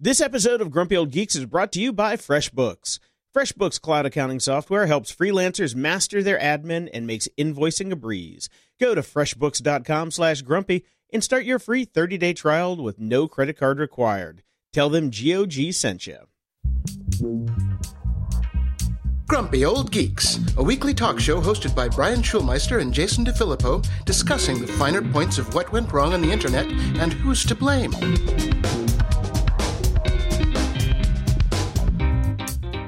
This episode of Grumpy Old Geeks is brought to you by FreshBooks. FreshBooks cloud accounting software helps freelancers master their admin and makes invoicing a breeze. Go to freshbooks.com/grumpy and start your free 30-day trial with no credit card required. Tell them GOG sent you. Grumpy Old Geeks, a weekly talk show hosted by Brian Schulmeister and Jason DeFilippo, discussing the finer points of what went wrong on the internet and who's to blame.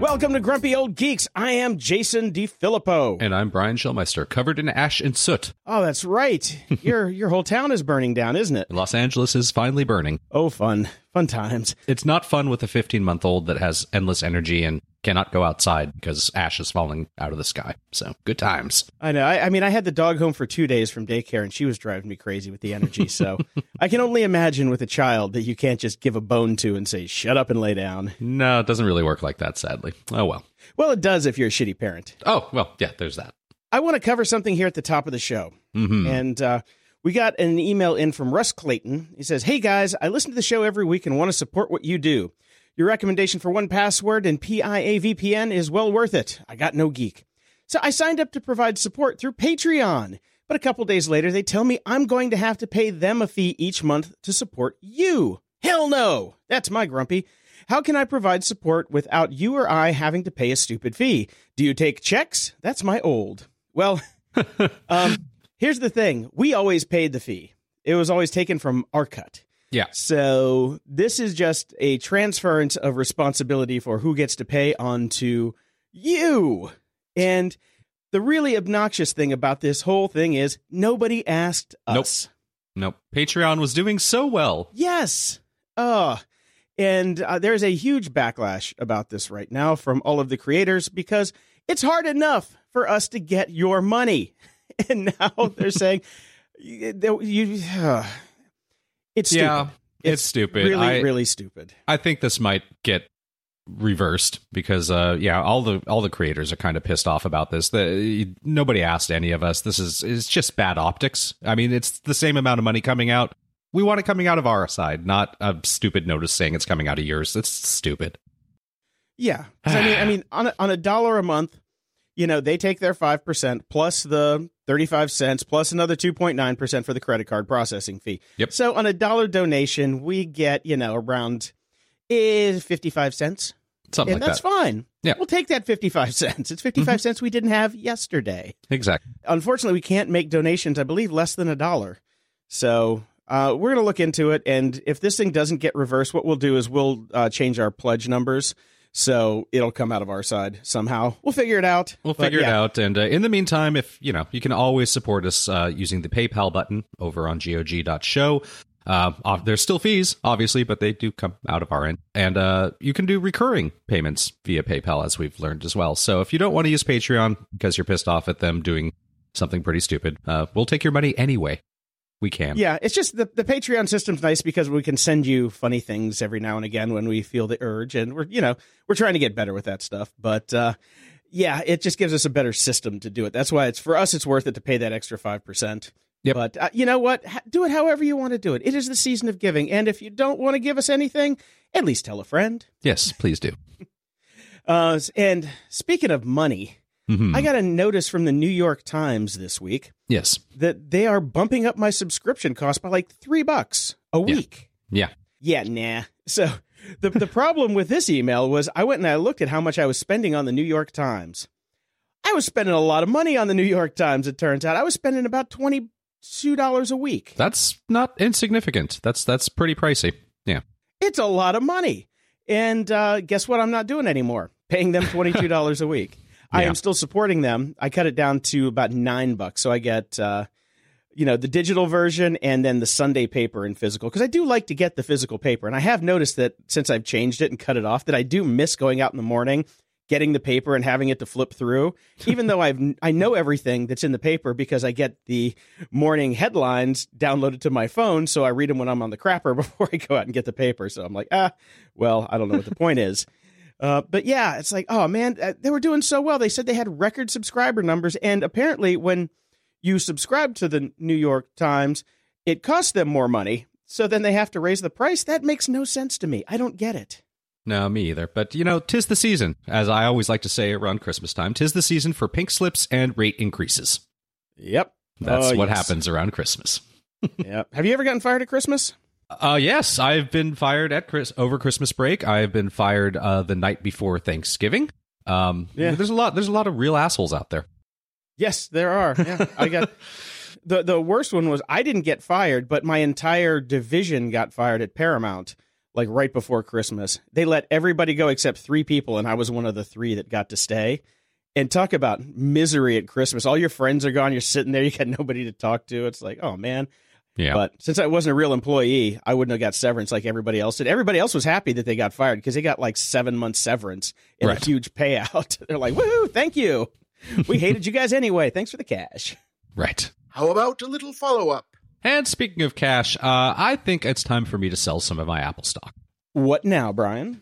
Welcome to Grumpy Old Geeks. I am Jason DeFilippo. And I'm Brian Schulmeister, covered in ash and soot. Oh, that's right. Your whole town is burning down, isn't it? Los Angeles is finally burning. Oh, fun. Fun times. It's not fun with a 15-month-old that has endless energy and cannot go outside because ash is falling out of the sky. So, good times. I know. I mean, I had the dog home for 2 days from daycare, and she was driving me crazy with the energy. So, I can only imagine with a child that you can't just give a bone to and say, shut up and lay down. No, it doesn't really work like that, sadly. Oh, well. Well, it does if you're a shitty parent. Oh, well, yeah, there's that. I want to cover something here at the top of the show. Mm-hmm. And we got an email in from Russ Clayton. He says, hey, guys, I listen to the show every week and want to support what you do. Your recommendation for 1Password and PIA VPN is well worth it. I got no geek. So I signed up to provide support through Patreon. But a couple days later, they tell me I'm going to have to pay them a fee each month to support you. Hell no! That's my grumpy. How can I provide support without you or I having to pay a stupid fee? Do you take checks? That's my old. Well, here's the thing. We always paid the fee. It was always taken from our cut. Yeah. So this is just a transference of responsibility for who gets to pay onto you. And the really obnoxious thing about this whole thing is nobody asked us. Nope. Patreon was doing so well. Yes. And there's a huge backlash about this right now from all of the creators because it's hard enough for us to get your money. And now they're saying it's stupid. Yeah, it's stupid. Really stupid. I think this might get reversed because, all the creators are kind of pissed off about this. Nobody asked any of us. It's just bad optics. I mean, it's the same amount of money coming out. We want it coming out of our side, not a stupid notice saying it's coming out of yours. That's stupid. Yeah. I mean, on a dollar a month, you know, they take their 5% plus the 35 cents plus another 2.9% for the credit card processing fee. Yep. So on a dollar donation, we get, you know, around 55 cents. Something like that. And that's fine. Yeah. We'll take that 55 cents. It's 55 cents we didn't have yesterday. Exactly. Unfortunately, we can't make donations, I believe, less than a dollar. So... we're going to look into it, and if this thing doesn't get reversed, what we'll do is we'll change our pledge numbers, so it'll come out of our side somehow. We'll figure it out. And in the meantime, if you know, you can always support us using the PayPal button over on GOG.show. There's still fees, obviously, but they do come out of our end. And you can do recurring payments via PayPal, as we've learned as well. So if you don't want to use Patreon because you're pissed off at them doing something pretty stupid, we'll take your money anyway. We can. Yeah, it's just the Patreon system's nice because we can send you funny things every now and again when we feel the urge. And we're trying to get better with that stuff. But it just gives us a better system to do it. That's why it's for us, it's worth it to pay that extra 5%. Yep. But you know what? Do it however you want to do it. It is the season of giving. And if you don't want to give us anything, at least tell a friend. Yes, please do. And speaking of money... Mm-hmm. I got a notice from the New York Times this week. Yes. That they are bumping up my subscription cost by like $3 a week. Yeah. Nah. So the problem with this email was I went and I looked at how much I was spending on the New York Times. I was spending a lot of money on the New York Times. It turns out I was spending about $22 a week. That's not insignificant. That's pretty pricey. Yeah. It's a lot of money. And guess what? I'm not doing anymore. Paying them $22 a week. Yeah. I am still supporting them. I cut it down to about $9. So I get, the digital version and then the Sunday paper in physical, because I do like to get the physical paper. And I have noticed that since I've changed it and cut it off, that I do miss going out in the morning, getting the paper and having it to flip through, even though I know everything that's in the paper because I get the morning headlines downloaded to my phone. So I read them when I'm on the crapper before I go out and get the paper. So I'm like, I don't know what the point is. But yeah, it's like, oh man, they were doing so well. They said they had record subscriber numbers. And apparently when you subscribe to the New York Times, it costs them more money. So then they have to raise the price? That makes no sense to me. I don't get it. No, me either. But, you know, 'tis the season, as I always like to say around Christmas time. 'Tis the season for pink slips and rate increases. Yep. That's what happens around Christmas. Yep. Have you ever gotten fired at Christmas? Yes. I've been fired at over Christmas break. I've been fired the night before Thanksgiving. Yeah. There's a lot of real assholes out there. Yes, there are. Yeah. I got... The worst one was I didn't get fired, but my entire division got fired at Paramount, like right before Christmas. They let everybody go except 3 people, and I was one of the 3 that got to stay. And talk about misery at Christmas. All your friends are gone. You're sitting there. You got nobody to talk to. It's like, oh, man. Yeah. But since I wasn't a real employee, I wouldn't have got severance like everybody else did. Everybody else was happy that they got fired because they got like 7 months severance and a huge payout. They're like, woohoo, thank you. We hated you guys anyway. Thanks for the cash. Right. How about a little follow-up? And speaking of cash, I think it's time for me to sell some of my Apple stock. What now, Brian?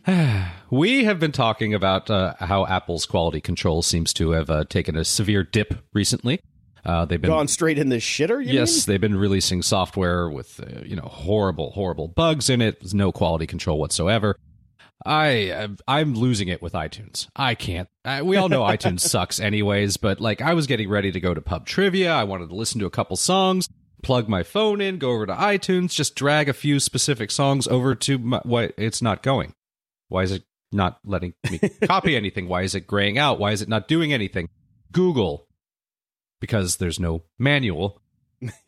We have been talking about how Apple's quality control seems to have taken a severe dip recently. They've been gone straight in the shitter, you mean? They've been releasing software with horrible, horrible bugs in it. There's no quality control whatsoever. I'm losing it with iTunes. I can't. We all know iTunes sucks anyways, but like I was getting ready to go to pub trivia. I wanted to listen to a couple songs, plug my phone in, go over to iTunes, just drag a few specific songs over to my... Why, it's not going. Why is it not letting me copy anything? Why is it graying out? Why is it not doing anything? Google. Because there's no manual.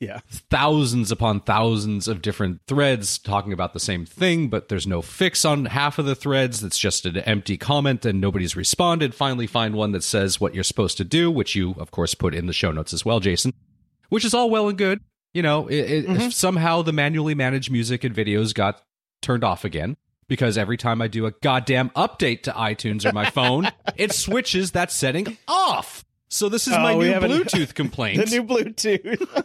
Yeah. Thousands upon thousands of different threads talking about the same thing, but there's no fix on half of the threads. It's just an empty comment and nobody's responded. Finally find one that says what you're supposed to do, which you, of course, put in the show notes as well, Jason, which is all well and good. You know, if somehow the manually managed music and videos got turned off again, because every time I do a goddamn update to iTunes or my phone, it switches that setting off. So this is my new Bluetooth complaint. The new Bluetooth.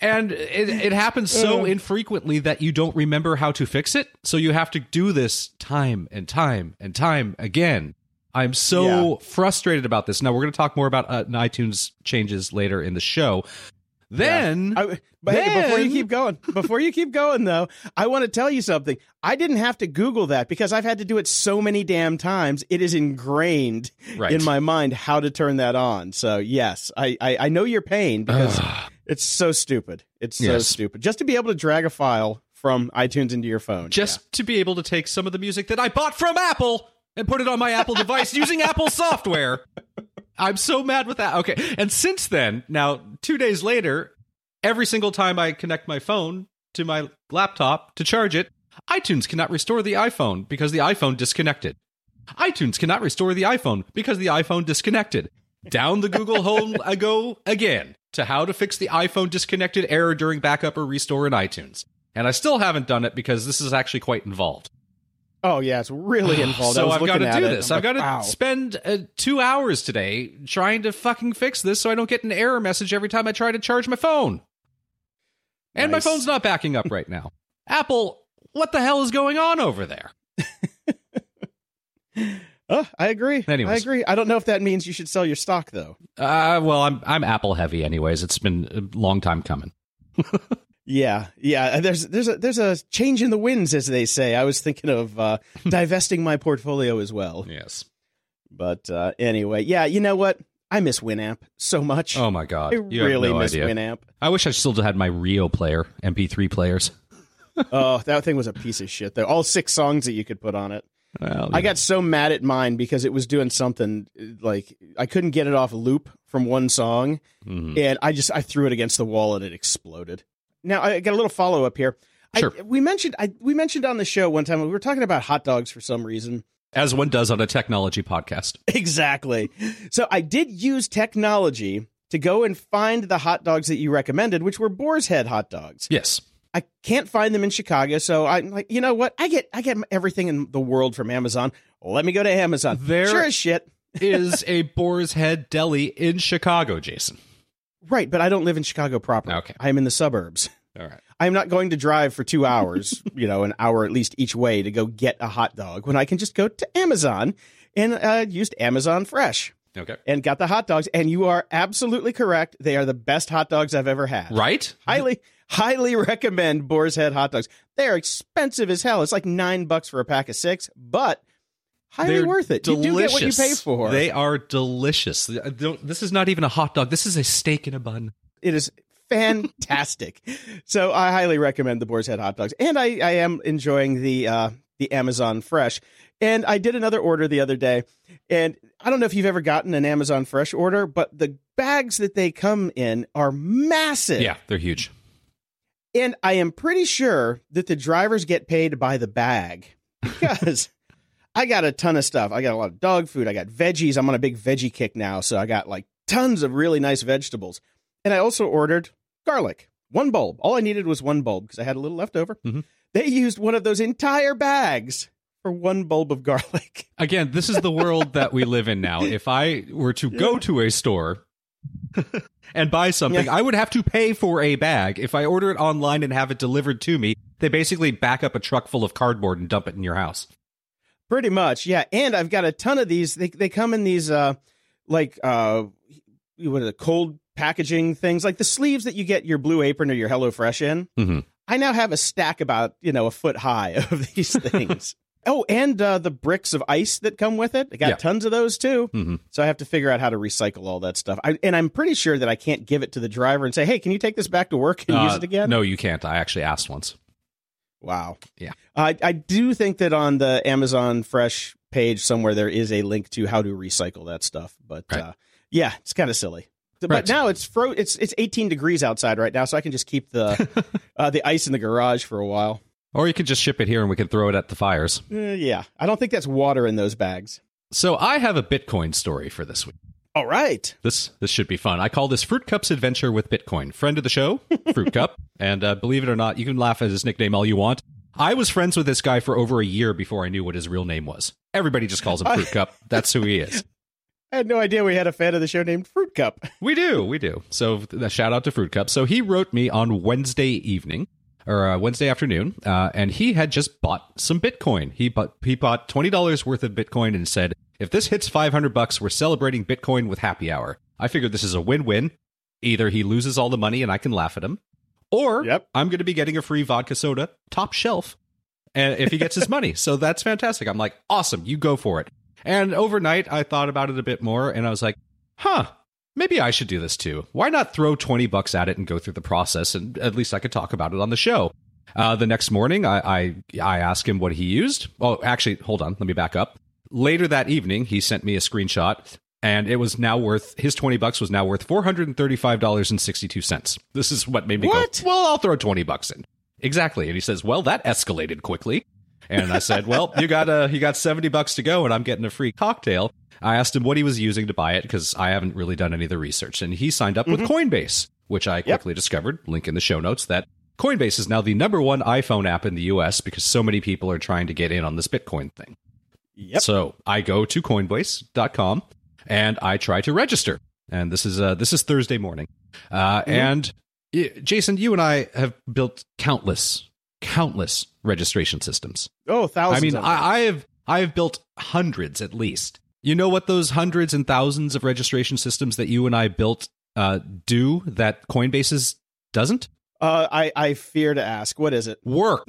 And it happens so infrequently that you don't remember how to fix it. So you have to do this time and time and time again. I'm so frustrated about this. Now, we're going to talk more about iTunes changes later in the show. Before you keep going, though, I want to tell you something. I didn't have to Google that because I've had to do it so many damn times. It is ingrained in my mind how to turn that on. So, yes, I know your pain because it's so stupid. It's so stupid. Just to be able to drag a file from iTunes into your phone. Just to be able to take some of the music that I bought from Apple and put it on my Apple device using Apple software. I'm so mad with that. Okay. And since then, now 2 days later, every single time I connect my phone to my laptop to charge it, iTunes cannot restore the iPhone because the iPhone disconnected. iTunes cannot restore the iPhone because the iPhone disconnected. Down the Google hole I go again to how to fix the iPhone disconnected error during backup or restore in iTunes. And I still haven't done it because this is actually quite involved. Oh, yeah, it's really involved. So I've got to do this. I've got to spend 2 hours today trying to fucking fix this so I don't get an error message every time I try to charge my phone. And my phone's not backing up right now. Apple, what the hell is going on over there? I agree. Anyways. I agree. I don't know if that means you should sell your stock, though. Well, I'm Apple heavy anyways. It's been a long time coming. Yeah. There's a change in the winds, as they say. I was thinking of divesting my portfolio as well. Yes. But anyway, yeah, you know what? I miss Winamp so much. Oh, my God. I really miss Winamp. I wish I still had my Rio player, MP3 players. Oh, that thing was a piece of shit, though. All 6 songs that you could put on it. Well, I got so mad at mine because it was doing something like I couldn't get it off loop from one song. Mm-hmm. And I threw it against the wall and it exploded. Now, I got a little follow-up here. Sure. We mentioned on the show one time, we were talking about hot dogs for some reason. As one does on a technology podcast. Exactly. So I did use technology to go and find the hot dogs that you recommended, which were Boar's Head hot dogs. Yes. I can't find them in Chicago, so I'm like, you know what? I get everything in the world from Amazon. Let me go to Amazon. There sure as shit is a Boar's Head deli in Chicago, Jason. Right, but I don't live in Chicago proper. Okay. I'm in the suburbs. All right. I'm not going to drive for 2 hours, an hour at least each way to go get a hot dog when I can just go to Amazon and used Amazon Fresh. Okay. And got the hot dogs. And you are absolutely correct. They are the best hot dogs I've ever had. Right? Highly, Highly recommend Boar's Head hot dogs. They're expensive as hell. It's like $9 for a pack of 6, but highly worth it. Delicious. You do get what you pay for. They are delicious. This is not even a hot dog. This is a steak in a bun. It is fantastic. So I highly recommend the Boar's Head hot dogs. And I am enjoying the Amazon Fresh. And I did another order the other day. And I don't know if you've ever gotten an Amazon Fresh order, but the bags that they come in are massive. Yeah, they're huge. And I am pretty sure that the drivers get paid by the bag, because I got a ton of stuff. I got a lot of dog food. I got veggies. I'm on a big veggie kick now. So I got like tons of really nice vegetables. And I also ordered garlic, one bulb. All I needed was one bulb because I had a little left over. Mm-hmm. They used one of those entire bags for one bulb of garlic. Again, this is the world that we live in now. If I were to go to a store and buy something, I would have to pay for a bag. If I order it online and have it delivered to me, they basically back up a truck full of cardboard and dump it in your house. Pretty much, yeah. And I've got a ton of these. They come in these what are the cold packaging things, like the sleeves that you get your Blue Apron or your HelloFresh in. Mm-hmm. I now have a stack about a foot high of these things. Oh, and the bricks of ice that come with it. I got tons of those, too. Mm-hmm. So I have to figure out how to recycle all that stuff. And I'm pretty sure that I can't give it to the driver and say, hey, can you take this back to work and use it again? No, you can't. I actually asked once. Wow. Yeah. I do think that on the Amazon Fresh page somewhere, there is a link to how to recycle that stuff. But it's kind of silly. But now it's 18 degrees outside right now, so I can just keep the ice in the garage for a while. Or you could just ship it here and we can throw it at the fires. I don't think that's water in those bags. So I have a Bitcoin story for this week. All right. This should be fun. I call this Fruit Cup's Adventure with Bitcoin. Friend of the show, Fruit Cup. And believe it or not, you can laugh at his nickname all you want. I was friends with this guy for over a year before I knew what his real name was. Everybody just calls him Fruit Cup. That's who he is. I had no idea we had a fan of the show named Fruit Cup. We do. So shout out to Fruit Cup. So he wrote me on Wednesday afternoon, and he had just bought some Bitcoin. He bought $20 worth of Bitcoin and said, if this hits $500, we're celebrating Bitcoin with happy hour. I figured this is a win-win. Either he loses all the money and I can laugh at him, or I'm going to be getting a free vodka soda, top shelf, and if he gets his money. So that's fantastic. I'm like, awesome, you go for it. And overnight, I thought about it a bit more, and I was like, maybe I should do this too. Why not throw $20 at it and go through the process, and at least I could talk about it on the show. The next morning, I asked him what he used. Oh, actually, hold on. Let me back up. Later that evening, he sent me a screenshot, and it was now worth, his $20 was now worth $435.62. This is what made me go, well, I'll throw $20 in. Exactly. And he says, well, that escalated quickly. And I said, well, you got $70 to go, and I'm getting a free cocktail. I asked him what he was using to buy it, because I haven't really done any of the research. And he signed up with Coinbase, which I quickly discovered, link in the show notes, that Coinbase is now the #1 iPhone app in the US because so many people are trying to get in on this Bitcoin thing. Yep. So I go to Coinbase.com and I try to register. And this is Thursday morning. And Jason, you and I have built countless registration systems. Oh, thousands. I mean, I have built hundreds at least. You know what those hundreds and thousands of registration systems that you and I built do that Coinbase's doesn't? I fear to ask. What is it? Work.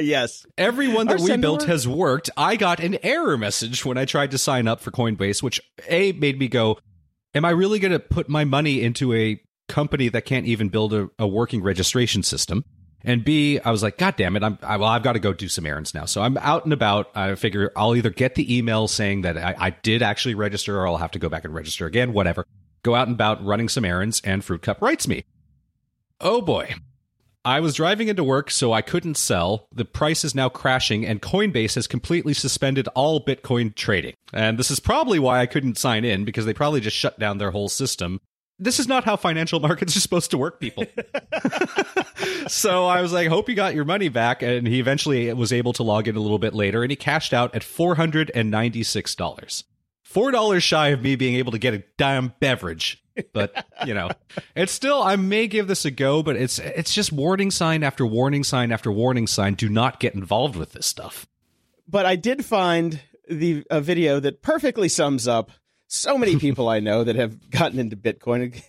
Yes. Everyone that we built has worked. I got an error message when I tried to sign up for Coinbase, which made me go, am I really going to put my money into a company that can't even build a working registration system? And B, I was like, God damn it, I've got to go do some errands now. So I'm out and about. I figure I'll either get the email saying that I did actually register, or I'll have to go back and register again, whatever. Go out and about running some errands, and Fruit Cup writes me. Oh boy. I was driving into work, so I couldn't sell. The price is now crashing, and Coinbase has completely suspended all Bitcoin trading. And this is probably why I couldn't sign in, because they probably just shut down their whole system. This is not how financial markets are supposed to work, people. So I was like, hope you got your money back. And he eventually was able to log in a little bit later, and he cashed out at $496. $4 shy of me being able to get a damn beverage. But, it's still, I may give this a go, but it's just warning sign after warning sign after warning sign. Do not get involved with this stuff. But I did find a video that perfectly sums up so many people I know that have gotten into Bitcoin.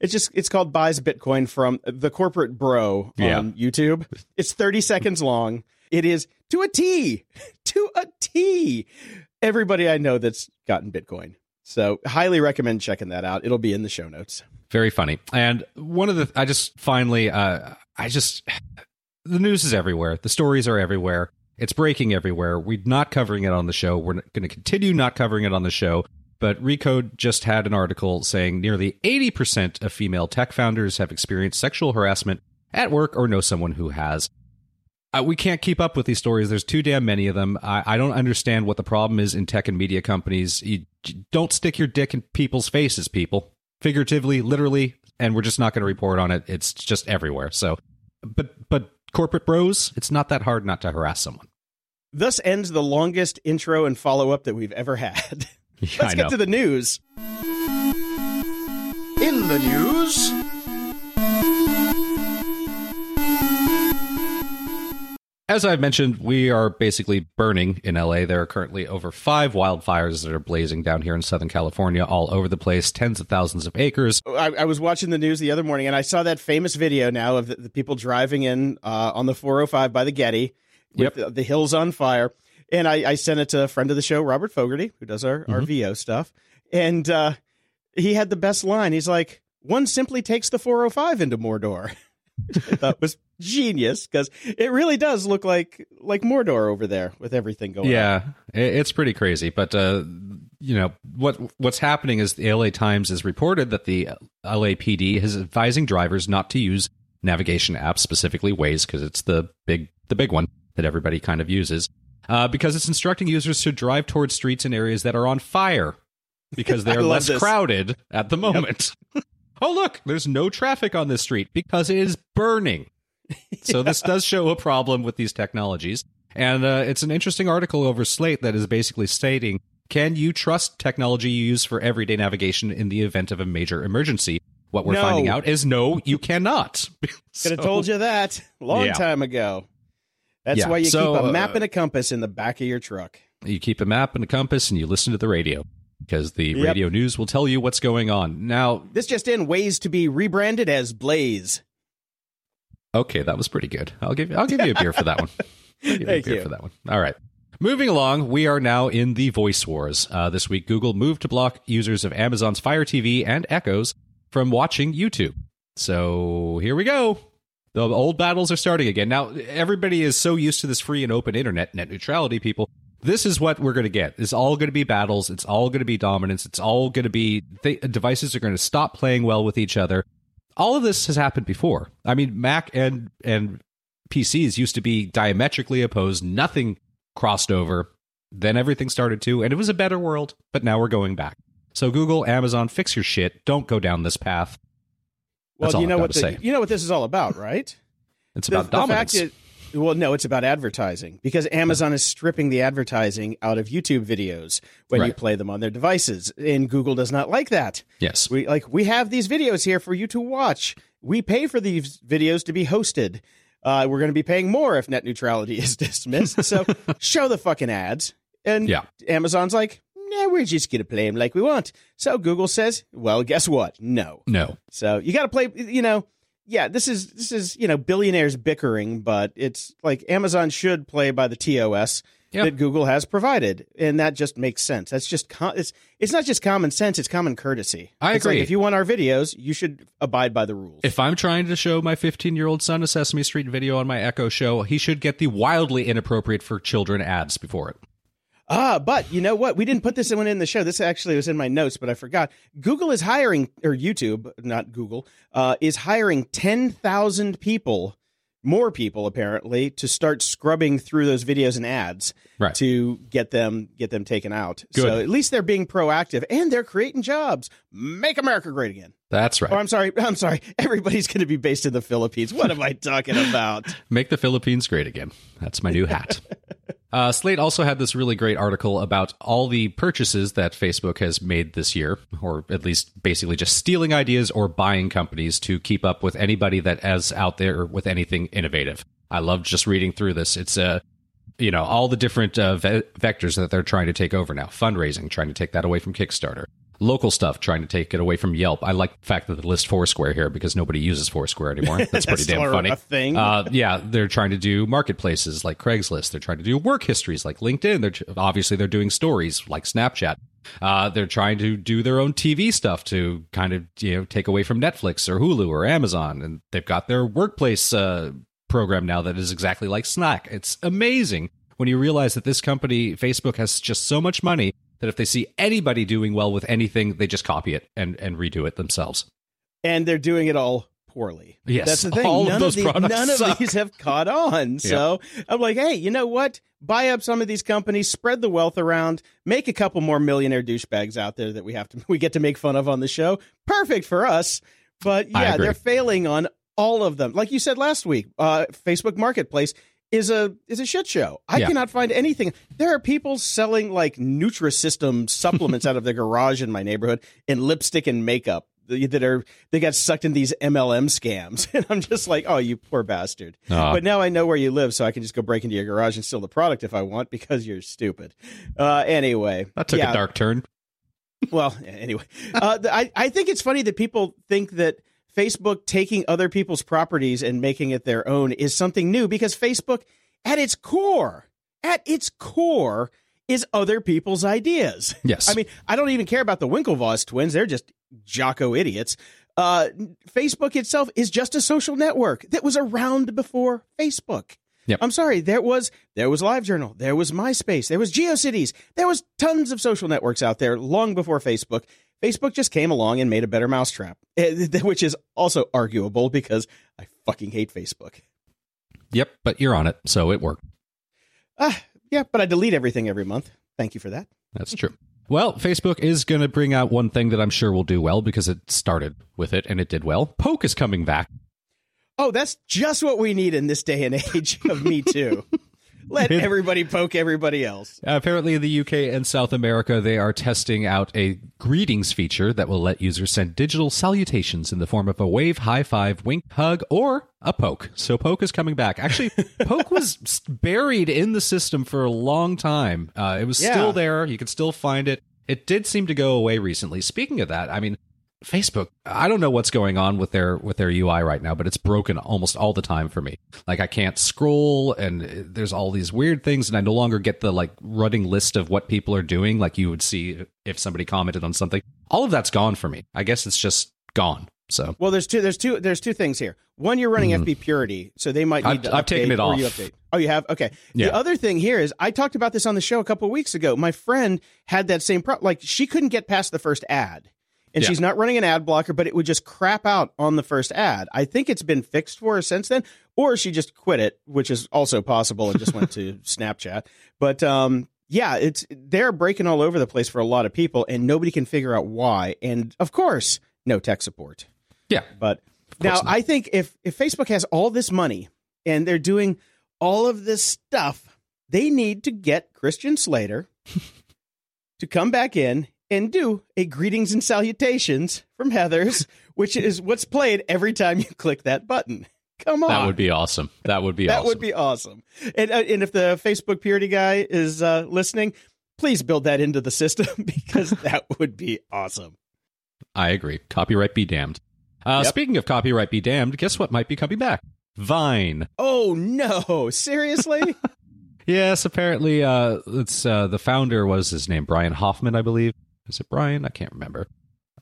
It's called Buys Bitcoin from the Corporate Bro on YouTube. It's 30 seconds long. It is to a T. Everybody I know that's gotten Bitcoin. So highly recommend checking that out. It'll be in the show notes. Very funny. And one of the, the news is everywhere. The stories are everywhere. It's breaking everywhere. We're not covering it on the show. We're going to continue not covering it on the show. But Recode just had an article saying nearly 80% of female tech founders have experienced sexual harassment at work or know someone who has. We can't keep up with these stories. There's too damn many of them. I don't understand what the problem is in tech and media companies. You don't stick your dick in people's faces, people. Figuratively, literally, and we're just not going to report on it. It's just everywhere. So, but corporate bros, it's not that hard not to harass someone. Thus ends the longest intro and follow-up that we've ever had. Let's get to the news. In the news... As I've mentioned, we are basically burning in LA. There are currently over 5 wildfires that are blazing down here in Southern California, all over the place, tens of thousands of acres. I was watching the news the other morning, and I saw that famous video now of the people driving in on the 405 by the Getty with the hills on fire. And I sent it to a friend of the show, Robert Fogarty, who does our VO stuff. And he had the best line. He's like, "One simply takes the 405 into Mordor." I thought was genius, because it really does look like Mordor over there with everything going on. Yeah, it's pretty crazy. But, what's happening is the LA Times has reported that the LAPD is advising drivers not to use navigation apps, specifically Waze, because it's the big one that everybody kind of uses, because it's instructing users to drive towards streets in areas that are on fire because they're less crowded at the moment. Yep. Oh, look, there's no traffic on this street because it is burning. So this does show a problem with these technologies. And it's an interesting article over Slate that is basically stating, can you trust technology you use for everyday navigation in the event of a major emergency? What we're finding out is no, you cannot. Could have told you that a long time ago. That's why you keep a map and a compass in the back of your truck. You keep a map and a compass and you listen to the radio. Because the radio news will tell you what's going on. Now, this just in, Waze to be rebranded as Blaze. Okay, that was pretty good. I'll give you a beer for that one. Thank you. All right. Moving along, we are now in the voice wars. This week, Google moved to block users of Amazon's Fire TV and Echoes from watching YouTube. So here we go. The old battles are starting again. Now, everybody is so used to this free and open internet, net neutrality, people. This is what we're going to get. It's all going to be battles. It's all going to be dominance. It's all going to be devices are going to stop playing well with each other. All of this has happened before. I mean, Mac and PCs used to be diametrically opposed. Nothing crossed over. Then everything started to, and it was a better world. But now we're going back. So Google, Amazon, fix your shit. Don't go down this path. That's well, you know what you know what this is all about, right? It's about dominance. Well, no, it's about advertising, because Amazon is stripping the advertising out of YouTube videos when you play them on their devices, and Google does not like that. Yes. We have these videos here for you to watch. We pay for these videos to be hosted. We're going to be paying more if net neutrality is dismissed. So show the fucking ads. And Amazon's like, nah, we're just going to play them like we want. So Google says, well, guess what? No. So you got to play, Yeah, this is billionaires bickering, but it's like Amazon should play by the TOS that Google has provided, and that just makes sense. That's just it's not just common sense; it's common courtesy. I agree. Like, if you want our videos, you should abide by the rules. If I'm trying to show my 15-year-old son a Sesame Street video on my Echo show, he should get the wildly inappropriate for children ads before it. But you know what? We didn't put this one in the show. This actually was in my notes, but I forgot. Google is hiring, or YouTube, not Google, is hiring 10,000 people, more people apparently, to start scrubbing through those videos and ads to get them taken out. Good. So at least they're being proactive, and they're creating jobs. Make America great again. That's right. Oh, I'm sorry. Everybody's going to be based in the Philippines. What am I talking about? Make the Philippines great again. That's my new hat. Slate also had this really great article about all the purchases that Facebook has made this year, or at least basically just stealing ideas or buying companies to keep up with anybody that is out there with anything innovative. I love just reading through this. It's you know, all the different vectors that they're trying to take over now. Fundraising, trying to take that away from Kickstarter. Local stuff, trying to take it away from Yelp. I like the fact that they list Foursquare here because nobody uses Foursquare anymore. That's pretty damn funny. Thing. Yeah, they're trying to do marketplaces like Craigslist. They're trying to do work histories like LinkedIn. Obviously, they're doing stories like Snapchat. They're trying to do their own TV stuff to kind of, you know, take away from Netflix or Hulu or Amazon. And they've got their workplace program now that is exactly like Slack. It's amazing when you realize that this company, Facebook, has just so much money that if they see anybody doing well with anything, they just copy it and redo it themselves. And they're doing it all poorly. Yes, that's the thing. None of these have caught on. So yeah. I'm like, hey, you know what? Buy up some of these companies, spread the wealth around, make a couple more millionaire douchebags out there that we get to make fun of on the show. Perfect for us. But yeah, they're failing on all of them. Like you said last week, Facebook Marketplace is a shit show. I cannot find anything. There are people selling like Nutrisystem supplements out of their garage in my neighborhood, and lipstick and makeup that got sucked in these MLM scams. And I'm just like, oh, you poor bastard. But now I know where you live, so I can just go break into your garage and steal the product if I want because you're stupid. Anyway. That took a dark turn. Well, anyway. I think it's funny that people think that Facebook taking other people's properties and making it their own is something new, because Facebook at its core is other people's ideas. Yes. I mean, I don't even care about the Winklevoss twins. They're just Jocko idiots. Facebook itself is just a social network that was around before Facebook. Yep. I'm sorry. There was LiveJournal. There was MySpace. There was GeoCities. There was tons of social networks out there long before Facebook. Facebook just came along and made a better mousetrap, which is also arguable because I fucking hate Facebook. Yep, but you're on it, so it worked. Yeah, but I delete everything every month. Thank you for that. That's true. Well, Facebook is going to bring out one thing that I'm sure will do well because it started with it and it did well. Poke is coming back. Oh, that's just what we need in this day and age of Me Too. Let everybody poke everybody else. Apparently, in the UK and South America, they are testing out a greetings feature that will let users send digital salutations in the form of a wave, high five, wink, hug, or a poke. So Poke is coming back. Actually, Poke was buried in the system for a long time. It was still there. You could still find it. It did seem to go away recently. Speaking of that, I mean, Facebook, I don't know what's going on with their UI right now, but it's broken almost all the time for me. Like, I can't scroll, and there's all these weird things, and I no longer get the, like, running list of what people are doing, like you would see if somebody commented on something. All of that's gone for me. I guess it's just gone. So, well, there's two things here. One, you're running FB Purity, so they might need to update. I've taken it off. You update. Oh, you have? Okay. Yeah. The other thing here is, I talked about this on the show a couple of weeks ago. My friend had that same problem. Like, she couldn't get past the first ad. And she's not running an ad blocker, but it would just crap out on the first ad. I think it's been fixed for her since then, or she just quit it, which is also possible, and just went to Snapchat. But they're breaking all over the place for a lot of people, and nobody can figure out why. And of course, no tech support. Yeah. But now not. I think if Facebook has all this money and they're doing all of this stuff, they need to get Christian Slater to come back in and do a greetings and salutations from Heathers, which is what's played every time you click that button. Come on. That would be awesome. That would be awesome. And if the Facebook Purity guy is listening, please build that into the system, because that would be awesome. I agree. Copyright be damned. Speaking of copyright be damned, guess what might be coming back? Vine. Oh, no. Seriously? Yes, apparently. It's the founder was his name, Brian Hoffman, I believe. Is it Brian? I can't remember.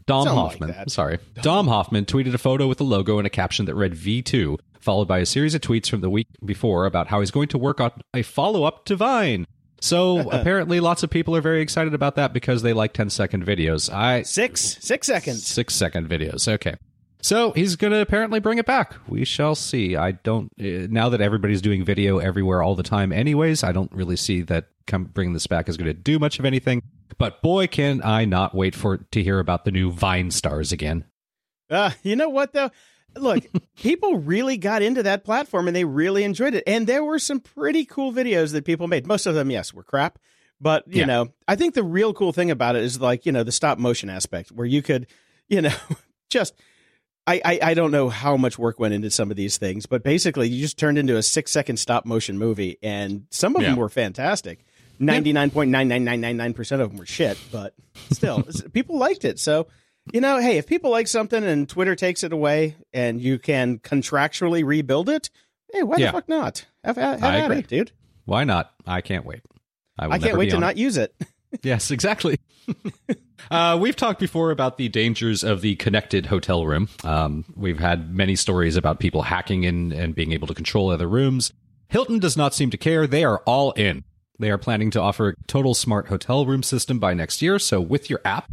Dom Hoffman tweeted a photo with a logo and a caption that read V2, followed by a series of tweets from the week before about how he's going to work on a follow-up to Vine. So apparently lots of people are very excited about that because they like 10-second videos. 6 seconds. 6-second videos. Okay. So he's going to apparently bring it back. We shall see. Now that everybody's doing video everywhere all the time anyways, I don't really see that bringing this back is going to do much of anything. But boy, can I not wait to hear about the new Vine stars again. You know what, though? Look, people really got into that platform and they really enjoyed it. And there were some pretty cool videos that people made. Most of them, yes, were crap. But, you know, I think the real cool thing about it is, like, you know, the stop motion aspect where you could, you know, just... I don't know how much work went into some of these things, but basically you just turned into a 6-second stop motion movie, and some of them were fantastic. 99.99999% of them were shit, but still, people liked it. So, you know, hey, if people like something and Twitter takes it away and you can contractually rebuild it, hey, why the fuck not? Have at it, dude. Why not? I can't wait. I can't wait to not use it. Yes, exactly. We've talked before about the dangers of the connected hotel room. We've had many stories about people hacking in and being able to control other rooms. Hilton does not seem to care. They are all in. They are planning to offer a total smart hotel room system by next year. So with your app,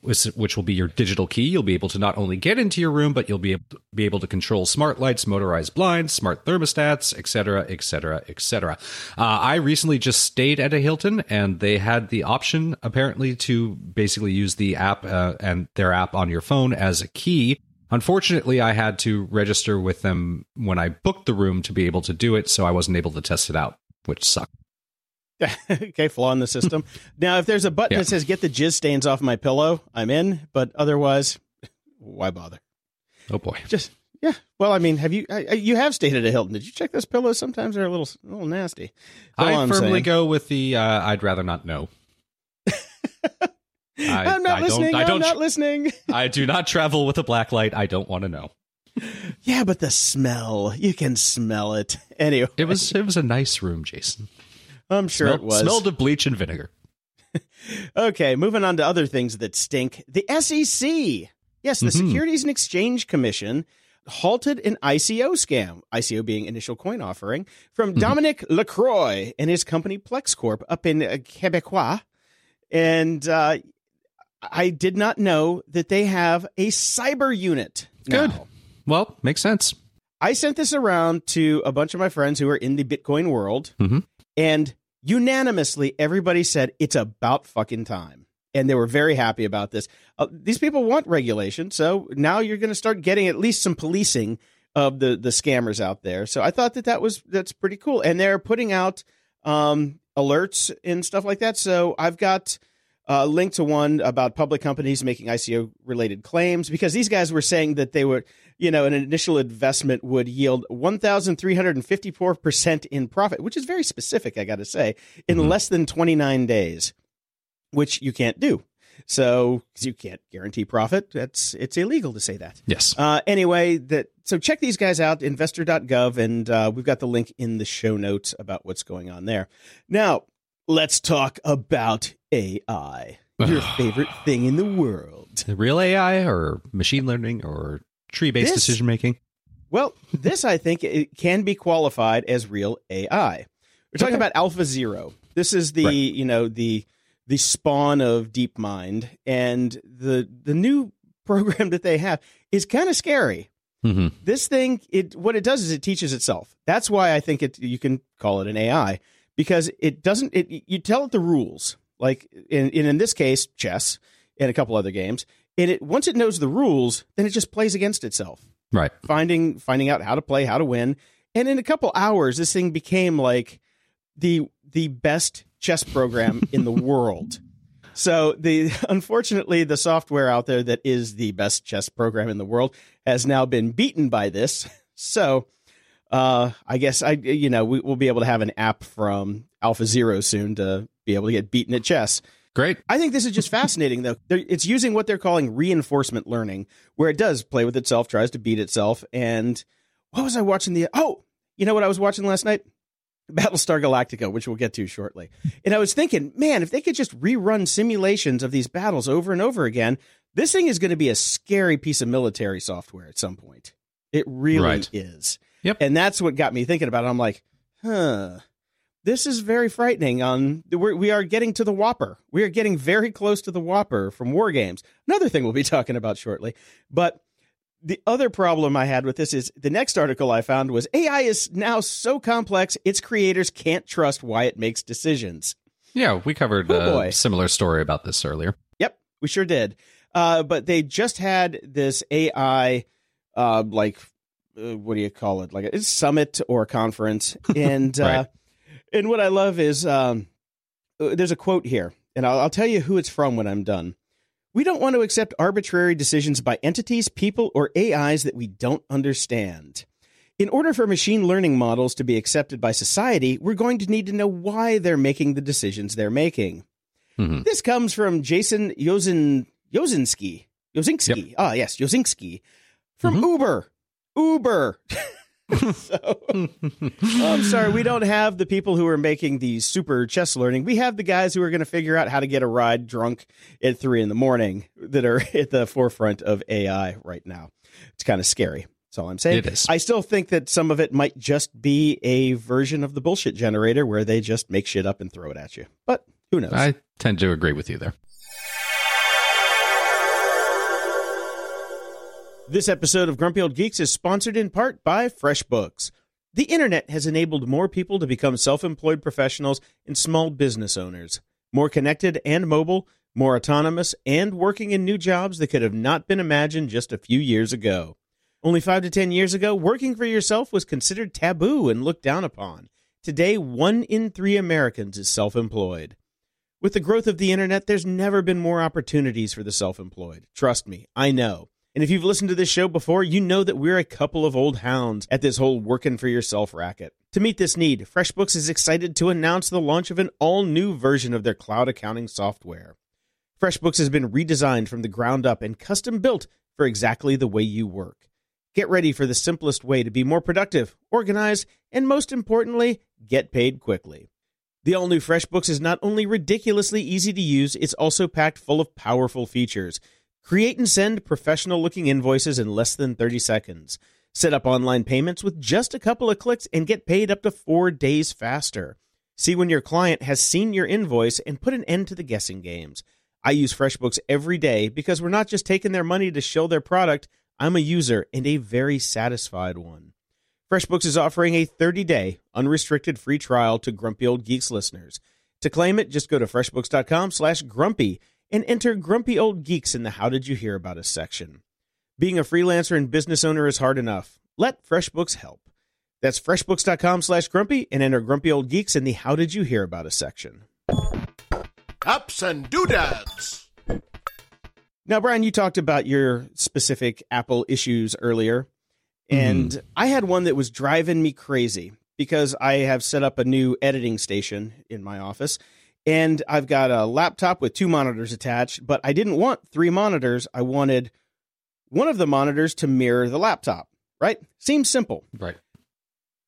which will be your digital key, you'll be able to not only get into your room, but you'll be able to control smart lights, motorized blinds, smart thermostats, et cetera, et cetera, et cetera. I recently just stayed at a Hilton, and they had the option, apparently, to basically use the app and their app on your phone as a key. Unfortunately, I had to register with them when I booked the room to be able to do it, so I wasn't able to test it out, which sucked. Okay, flaw in the system. Now, if there's a button that says "Get the jizz stains off my pillow," I'm in. But otherwise, why bother? Oh boy. Well, I mean, have you? You have stayed at a Hilton. Did you check those pillows? Sometimes they're a little nasty. I firmly go with the "I'd rather not know." I'm not listening. I do not travel with a black light. I don't want to know. Yeah, but the smell—you can smell it. Anyway, it was a nice room, Jason. I'm sure it was. Smelled of bleach and vinegar. Okay, moving on to other things that stink. The SEC. Yes, the Securities and Exchange Commission halted an ICO scam, ICO being initial coin offering, from Dominic LaCroix and his company Plex Corp up in Quebecois. And I did not know that they have a cyber unit now. Good. Well, makes sense. I sent this around to a bunch of my friends who are in the Bitcoin world. Mm-hmm. And unanimously, everybody said it's about fucking time. And they were very happy about this. These people want regulation. So now you're going to start getting at least some policing of the scammers out there. So I thought that's pretty cool. And they're putting out alerts and stuff like that. So I've got a link to one about public companies making ICO-related claims, because these guys were saying that they were, you know, an initial investment would yield 1,354% in profit, which is very specific, I got to say, in less than 29 days, which you can't do. So you can't guarantee profit. It's illegal to say that. Yes. Anyway, so check these guys out, investor.gov, and we've got the link in the show notes about what's going on there. Now, let's talk about AI, your favorite thing in the world. Real AI or machine learning or tree-based decision making? Well, this, I think, it can be qualified as real AI. We're talking about AlphaZero. This is the spawn of DeepMind, and the new program that they have is kind of scary. Mm-hmm. This thing, what it does is it teaches itself. That's why I think you can call it an AI, because it doesn't. You tell it the rules. Like in this case, chess and a couple other games. And once it knows the rules, then it just plays against itself. Right. Finding out how to play, how to win. And in a couple hours, this thing became like the best chess program in the world. So unfortunately, the software out there that is the best chess program in the world has now been beaten by this. So I guess we'll be able to have an app from AlphaZero soon to be able to get beaten at chess. Great. I think this is just fascinating, though. It's using what they're calling reinforcement learning, where it does play with itself, tries to beat itself. And what was I watching? You know what I was watching last night? Battlestar Galactica, which we'll get to shortly. And I was thinking, man, if they could just rerun simulations of these battles over and over again, this thing is going to be a scary piece of military software at some point. It really is. Yep. And that's what got me thinking about it. I'm like, this is very frightening. We are getting to the Whopper. We are getting very close to the Whopper from War Games. Another thing we'll be talking about shortly. But the other problem I had with this is the next article I found was AI is now so complex, its creators can't trust why it makes decisions. Yeah, we covered a similar story about this earlier. Yep, we sure did. But they just had this AI, what do you call it? Like a summit or a conference. And And what I love is there's a quote here, and I'll tell you who it's from when I'm done. We don't want to accept arbitrary decisions by entities, people, or AIs that we don't understand. In order for machine learning models to be accepted by society, we're going to need to know why they're making the decisions they're making. Mm-hmm. This comes from Jason Yosinski. Yosinski. Yep. Ah, yes, Yosinski. From Uber. So, I'm sorry, we don't have the people who are making the super chess learning. We have the guys who are going to figure out how to get a ride drunk at 3 a.m. that are at the forefront of AI right now. It's kind of scary. That's all I'm saying. It is. I still think that some of it might just be a version of the bullshit generator where they just make shit up and throw it at you. But who knows? I tend to agree with you there. This episode of Grumpy Old Geeks is sponsored in part by FreshBooks. The internet has enabled more people to become self-employed professionals and small business owners. More connected and mobile, more autonomous, and working in new jobs that could have not been imagined just a few years ago. Only 5 to 10 years ago, working for yourself was considered taboo and looked down upon. Today, 1 in 3 Americans is self-employed. With the growth of the internet, there's never been more opportunities for the self-employed. Trust me, I know. And if you've listened to this show before, you know that we're a couple of old hounds at this whole working for yourself racket. To meet this need, FreshBooks is excited to announce the launch of an all-new version of their cloud accounting software. FreshBooks has been redesigned from the ground up and custom-built for exactly the way you work. Get ready for the simplest way to be more productive, organized, and most importantly, get paid quickly. The all-new FreshBooks is not only ridiculously easy to use, it's also packed full of powerful features. Create and send professional-looking invoices in less than 30 seconds. Set up online payments with just a couple of clicks and get paid up to 4 days faster. See when your client has seen your invoice and put an end to the guessing games. I use FreshBooks every day because we're not just taking their money to shill their product. I'm a user and a very satisfied one. FreshBooks is offering a 30-day unrestricted free trial to Grumpy Old Geeks listeners. To claim it, just go to freshbooks.com/grumpy and enter Grumpy Old Geeks in the How Did You Hear About Us section. Being a freelancer and business owner is hard enough. Let FreshBooks help. That's freshbooks.com/grumpy and enter Grumpy Old Geeks in the How Did You Hear About Us section. Ups and doodads. Now, Brian, you talked about your specific Apple issues earlier, and I had one that was driving me crazy because I have set up a new editing station in my office. And I've got a laptop with 2 monitors attached, but I didn't want 3 monitors. I wanted one of the monitors to mirror the laptop, right? Seems simple. Right.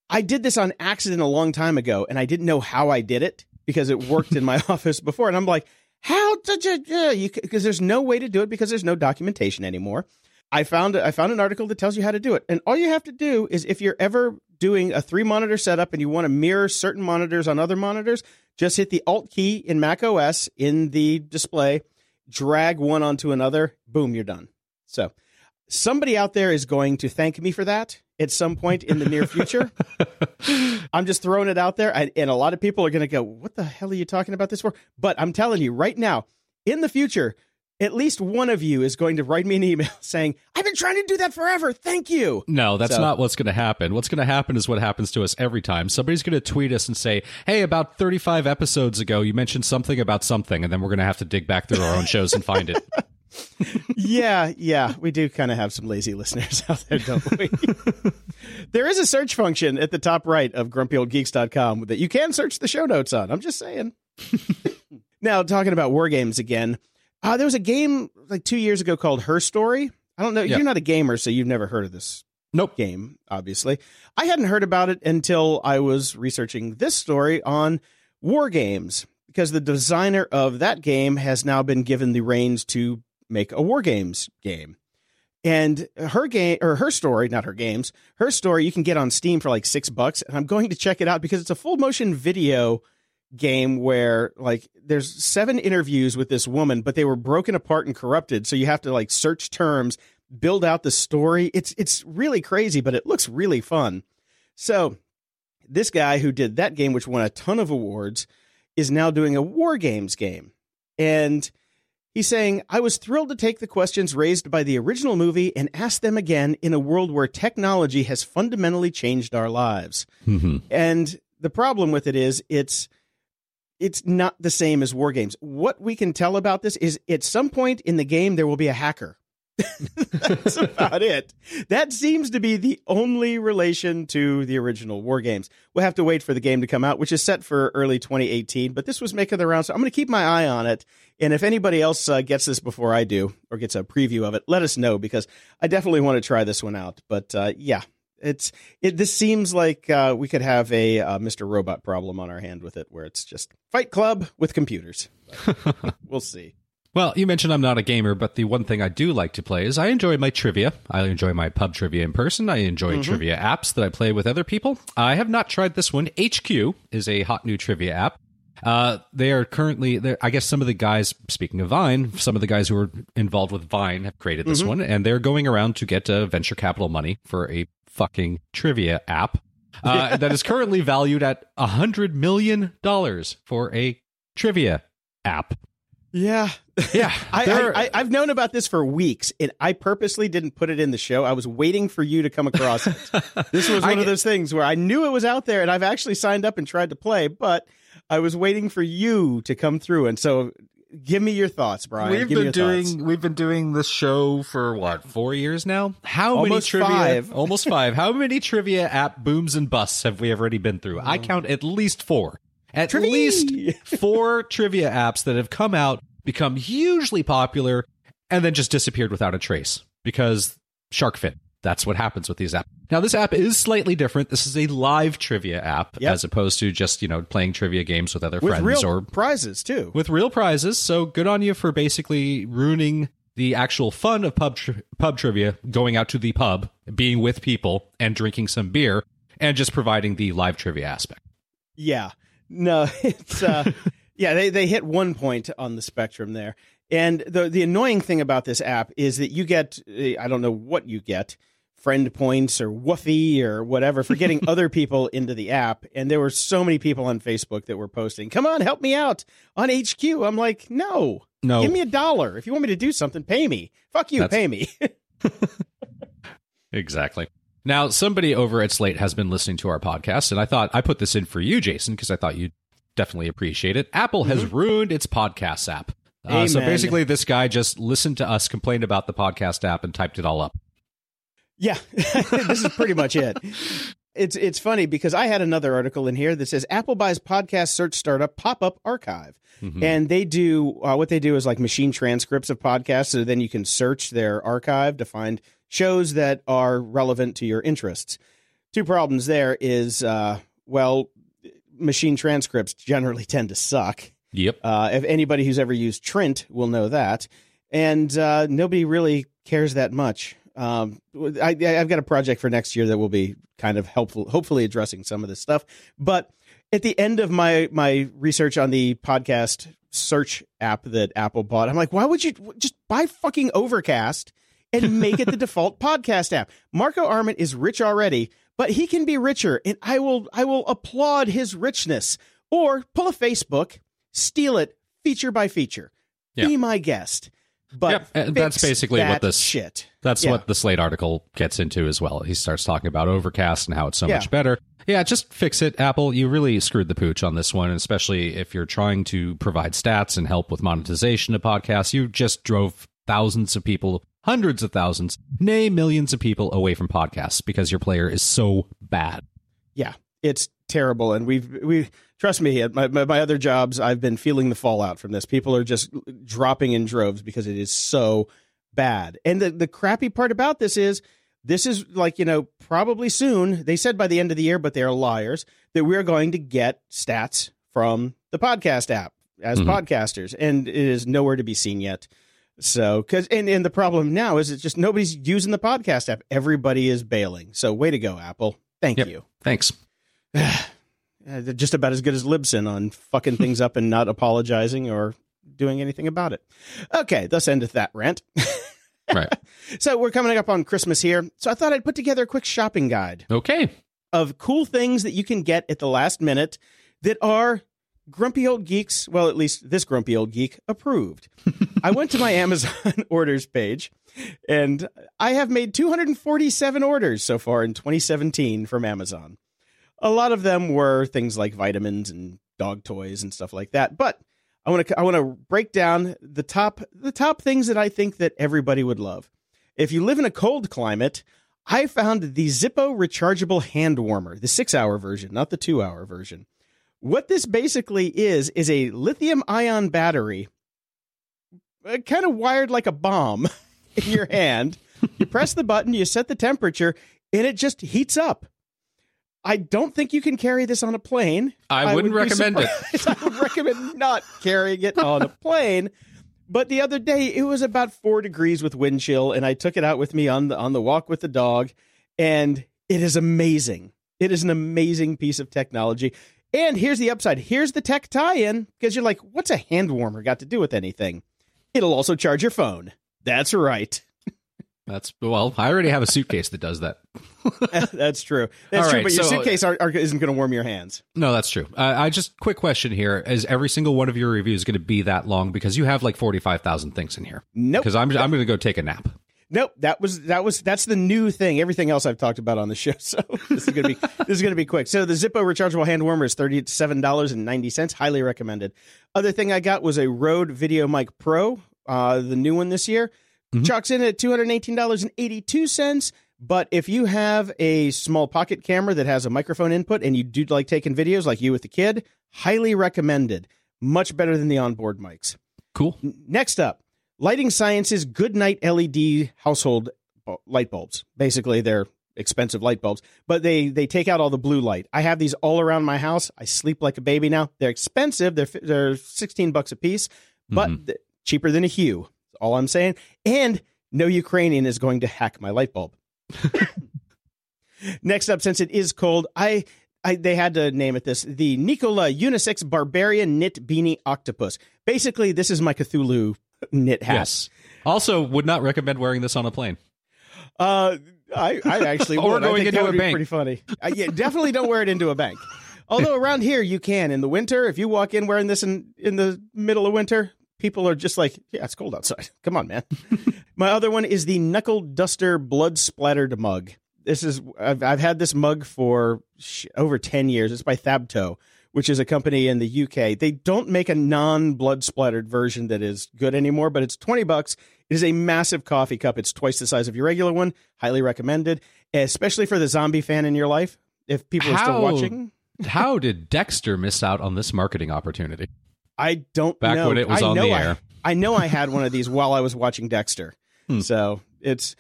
I did this on accident a long time ago, and I didn't know how I did it because it worked in my office before. And I'm like, how did you? Because there's no way to do it because there's no documentation anymore. I found an article that tells you how to do it. And all you have to do is if you're ever doing a 3-monitor setup and you want to mirror certain monitors on other monitors, just hit the Alt key in Mac OS in the display, drag one onto another, boom, you're done. So somebody out there is going to thank me for that at some point in the near future. I'm just throwing it out there. And a lot of people are going to go, what the hell are you talking about this for? But I'm telling you right now, in the future, at least one of you is going to write me an email saying, I've been trying to do that forever. Thank you. No, that's not what's going to happen. What's going to happen is what happens to us every time. Somebody's going to tweet us and say, hey, about 35 episodes ago, you mentioned something about something. And then we're going to have to dig back through our own shows and find it. Yeah. We do kind of have some lazy listeners out there, don't we? There is a search function at the top right of grumpyoldgeeks.com that you can search the show notes on. I'm just saying. Now, talking about war games again. There was a game like 2 years ago called Her Story. I don't know. Yeah. You're not a gamer, so you've never heard of this game, obviously. I hadn't heard about it until I was researching this story on War Games, because the designer of that game has now been given the reins to make a War Games game. And Her Story, you can get on Steam for like $6. And I'm going to check it out because it's a full motion video game where like there's 7 interviews with this woman, but they were broken apart and corrupted. So you have to like search terms, build out the story. It's really crazy, but it looks really fun. So this guy who did that game, which won a ton of awards, is now doing a War Games game. And he's saying, I was thrilled to take the questions raised by the original movie and ask them again in a world where technology has fundamentally changed our lives. Mm-hmm. And the problem with it is it's it's not the same as War Games. What we can tell about this is at some point in the game, there will be a hacker. That's about it. That seems to be the only relation to the original War Games. We'll have to wait for the game to come out, which is set for early 2018. But this was making the rounds, so I'm going to keep my eye on it. And if anybody else gets this before I do or gets a preview of it, let us know, because I definitely want to try this one out. But yeah, this seems like we could have a Mr. Robot problem on our hand with it, where it's just Fight Club with computers. We'll see. Well, you mentioned I'm not a gamer, but the one thing I do like to play is I enjoy my trivia. I enjoy my pub trivia in person. I enjoy trivia apps that I play with other people. I have not tried this one. HQ is a hot new trivia app. They are currently, I guess some of the guys, speaking of Vine, some of the guys who are involved with Vine have created this one, and they're going around to get venture capital money for a fucking trivia app that is currently valued at $100 million for a trivia app. Yeah. Yeah. I've known about this for weeks, and I purposely didn't put it in the show. I was waiting for you to come across it. This was one of those things where I knew it was out there, and I've actually signed up and tried to play, but I was waiting for you to come through. And so give me your thoughts, Brian. We've been doing this show for what, 4 years now? Almost five. How many trivia app booms and busts have we already been through? I count at least four. At least four trivia apps that have come out, become hugely popular, and then just disappeared without a trace because shark fin. That's what happens with these apps. Now, this app is slightly different. This is a live trivia app as opposed to just, playing trivia games with other friends. With real prizes, too. With real prizes. So good on you for basically ruining the actual fun of pub trivia, going out to the pub, being with people, and drinking some beer, and just providing the live trivia aspect. Yeah. No, it's they hit one point on the spectrum there. And the annoying thing about this app is that you get, I don't know what you get, friend points or woofy or whatever for getting other people into the app. And there were so many people on Facebook that were posting, come on, help me out on HQ. I'm like, no, give me $1. If you want me to do something, pay me. Fuck you, pay me. Exactly. Now, somebody over at Slate has been listening to our podcast, and I thought I put this in for you, Jason, because I thought you'd definitely appreciate it. Apple has ruined its podcast app. So basically, this guy just listened to us complain about the podcast app and typed it all up. Yeah, this is pretty much it. It's funny because I had another article in here that says Apple buys podcast search startup Pop-Up Archive. And they do what they do is like machine transcripts of podcasts. So then you can search their archive to find shows that are relevant to your interests. Two problems there is, machine transcripts generally tend to suck. Yep. If anybody who's ever used Trint will know that. And nobody really cares that much. I've got a project for next year that will be kind of helpful, hopefully addressing some of this stuff. But at the end of my research on the podcast search app that Apple bought, I'm like, why would you just buy fucking Overcast and make it the default podcast app? Marco Arment is rich already, but he can be richer, and I will applaud his richness. Or pull a Facebook, steal it feature by feature. Yep. Be my guest. But that's basically what this shit. That's what the Slate article gets into as well. He starts talking about Overcast and how it's so much better. Yeah, just fix it, Apple. You really screwed the pooch on this one, especially if you're trying to provide stats and help with monetization of podcasts. You just drove thousands of people, hundreds of thousands, nay, millions of people away from podcasts because your player is so bad. Yeah, it's terrible. And we trust me, at my other jobs, I've been feeling the fallout from this. People are just dropping in droves because it is so bad. And the crappy part about this is like, probably soon. They said by the end of the year, but they're liars, that we're going to get stats from the podcast app as podcasters. And it is nowhere to be seen yet. So, because the problem now is it's just nobody's using the podcast app. Everybody is bailing. So, way to go, Apple. Thank you. Thanks. They're just about as good as Libsyn on fucking things up and not apologizing or doing anything about it. Okay, thus endeth that rant. Right. So, we're coming up on Christmas here. So, I thought I'd put together a quick shopping guide. Okay. Of cool things that you can get at the last minute that are Grumpy Old Geeks, well, at least this Grumpy Old Geek approved. I went to my Amazon orders page, and I have made 247 orders so far in 2017 from Amazon. A lot of them were things like vitamins and dog toys and stuff like that. But I want to break down the top things that I think that everybody would love. If you live in a cold climate, I found the Zippo rechargeable hand warmer, the 6-hour version, not the 2-hour version. What this basically is a lithium ion battery, kind of wired like a bomb in your hand. You press the button, you set the temperature, and it just heats up. I don't think you can carry this on a plane. I wouldn't recommend it. I would recommend not carrying it on a plane. But the other day, it was about 4 degrees with wind chill, and I took it out with me on the walk with the dog, and it is amazing. It is an amazing piece of technology. And here's the upside. Here's the tech tie-in, because you're like, what's a hand warmer got to do with anything? It'll also charge your phone. That's right. Well, I already have a suitcase that does that. That's true. That's true, but your suitcase isn't going to warm your hands. No, that's true. I just, quick question here. Is every single one of your reviews going to be that long? Because you have like 45,000 things in here. Nope. Because I'm going to go take a nap. Nope. That's the new thing. Everything else I've talked about on the show. So this is going to be quick. So the Zippo rechargeable hand warmer is $37.90. Highly recommended. Other thing I got was a Rode VideoMic Pro, the new one this year. Mm-hmm. Chalks in at $218.82, but if you have a small pocket camera that has a microphone input and you do like taking videos like you with the kid, highly recommended. Much better than the onboard mics. Cool. Next up, Lighting Sciences Goodnight LED household light bulbs. Basically, they're expensive light bulbs, but they take out all the blue light. I have these all around my house. I sleep like a baby now. They're expensive. They're $16 a piece, but cheaper than a Hue. All I'm saying. And no Ukrainian is going to hack my light bulb. Next up, since it is cold, they had to name it this, the Nikola Unisex Barbarian Knit Beanie Octopus. Basically, this is my Cthulhu knit hat. Yes. Also, would not recommend wearing this on a plane. I actually would. I think that would be pretty funny. Definitely don't wear it into a bank. Although around here, you can. In the winter, if you walk in wearing this in the middle of winter, people are just like, yeah, it's cold outside. Come on, man. My other one is the Knuckle Duster Blood Splattered Mug. This is I've had this mug for over 10 years. It's by Thabto, which is a company in the UK. They don't make a non-blood splattered version that is good anymore, but it's $20. It is a massive coffee cup. It's twice the size of your regular one. Highly recommended, especially for the zombie fan in your life. If people are still watching. How did Dexter miss out on this marketing opportunity? I don't know. Back when it was on the air. I know I had one of these while I was watching Dexter. So it's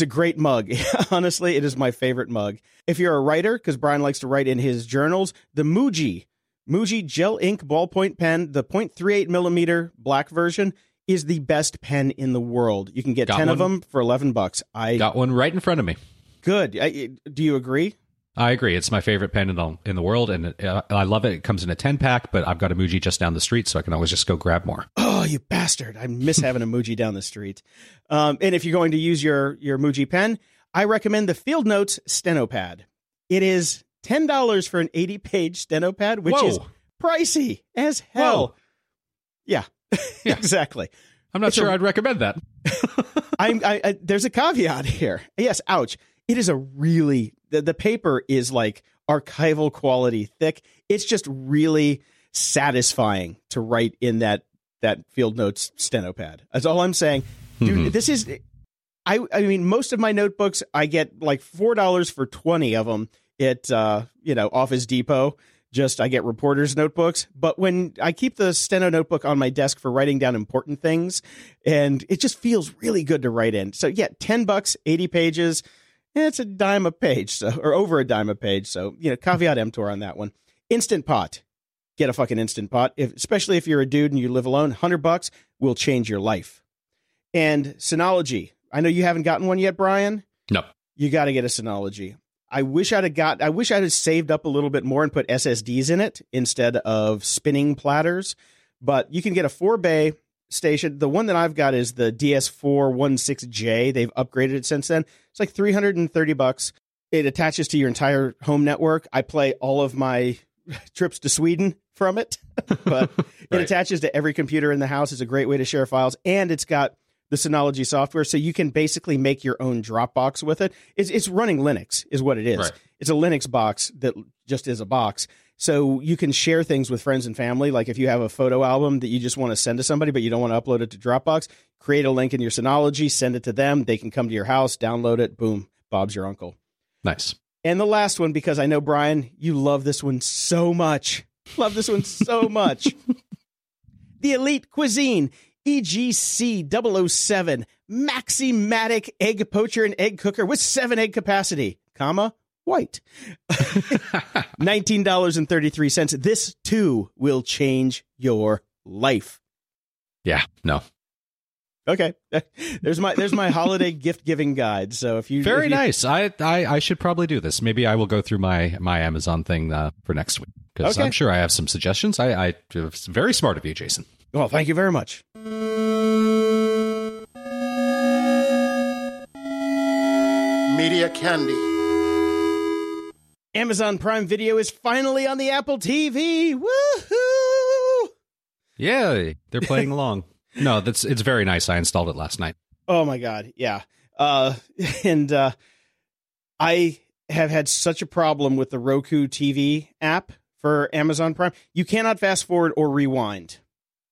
a great mug. Honestly, it is my favorite mug. If you're a writer, because Brian likes to write in his journals, the Muji Gel Ink Ballpoint Pen, the 0.38 millimeter black version, is the best pen in the world. You can get 10 of them for $11. I got one right in front of me. Good. Do you agree? I agree. It's my favorite pen in the world, and I love it. It comes in a 10-pack, but I've got a Muji just down the street, so I can always just go grab more. Oh, you bastard. I miss having a Muji down the street. And if you're going to use your Muji pen, I recommend the Field Notes Stenopad. It is $10 for an 80-page Stenopad, which is pricey as hell. Whoa. Yeah, exactly. I'm not sure I'd recommend that. There's a caveat here. Yes, ouch. It is a really... The paper is like archival quality thick. It's just really satisfying to write in that Field Notes Stenopad. That's all I'm saying. Dude, This is, I mean, most of my notebooks, I get like $4 for 20 of them at, Office Depot. I get reporters' notebooks. But when I keep the Steno notebook on my desk for writing down important things, and it just feels really good to write in. So yeah, $10, 80 pages. It's a dime a page, or over a dime a page. So, caveat emptor on that one. Instant Pot. Get a fucking Instant Pot, especially if you're a dude and you live alone. $100 will change your life. And Synology. I know you haven't gotten one yet, Brian. No. You got to get a Synology. I wish I'd have saved up a little bit more and put SSDs in it instead of spinning platters. But you can get a 4-bay station. The one that I've got is the DS416J. They've upgraded it since then. It's like $330. It attaches to your entire home network. I play all of my trips to Sweden from it, but It attaches to every computer in the house. It's a great way to share files, and it's got the Synology software, so you can basically make your own Dropbox with it. It's running Linux, is what it is. Right. It's a Linux box that just is a box. So you can share things with friends and family. Like if you have a photo album that you just want to send to somebody, but you don't want to upload it to Dropbox, create a link in your Synology, send it to them. They can come to your house, download it. Boom. Bob's your uncle. Nice. And the last one, because I know, Brian, you love this one so much. Love this one so much. The Elite Cuisine, EGC 007, Maximatic Egg Poacher and Egg Cooker with 7 egg capacity, comma, white. $19.33. This, too, will change your life. Yeah, no. Okay, there's my holiday gift giving guide. So if you nice, I should probably do this. Maybe I will go through my Amazon thing for next week because okay. I'm sure I have some suggestions. It's very smart of you, Jason. Well, thank you very much. Media Candy. Amazon Prime Video is finally on the Apple TV. Woohoo! Yeah, they're playing along. No, it's very nice. I installed it last night. Oh my God. Yeah. And I have had such a problem with the Roku TV app for Amazon Prime. You cannot fast forward or rewind.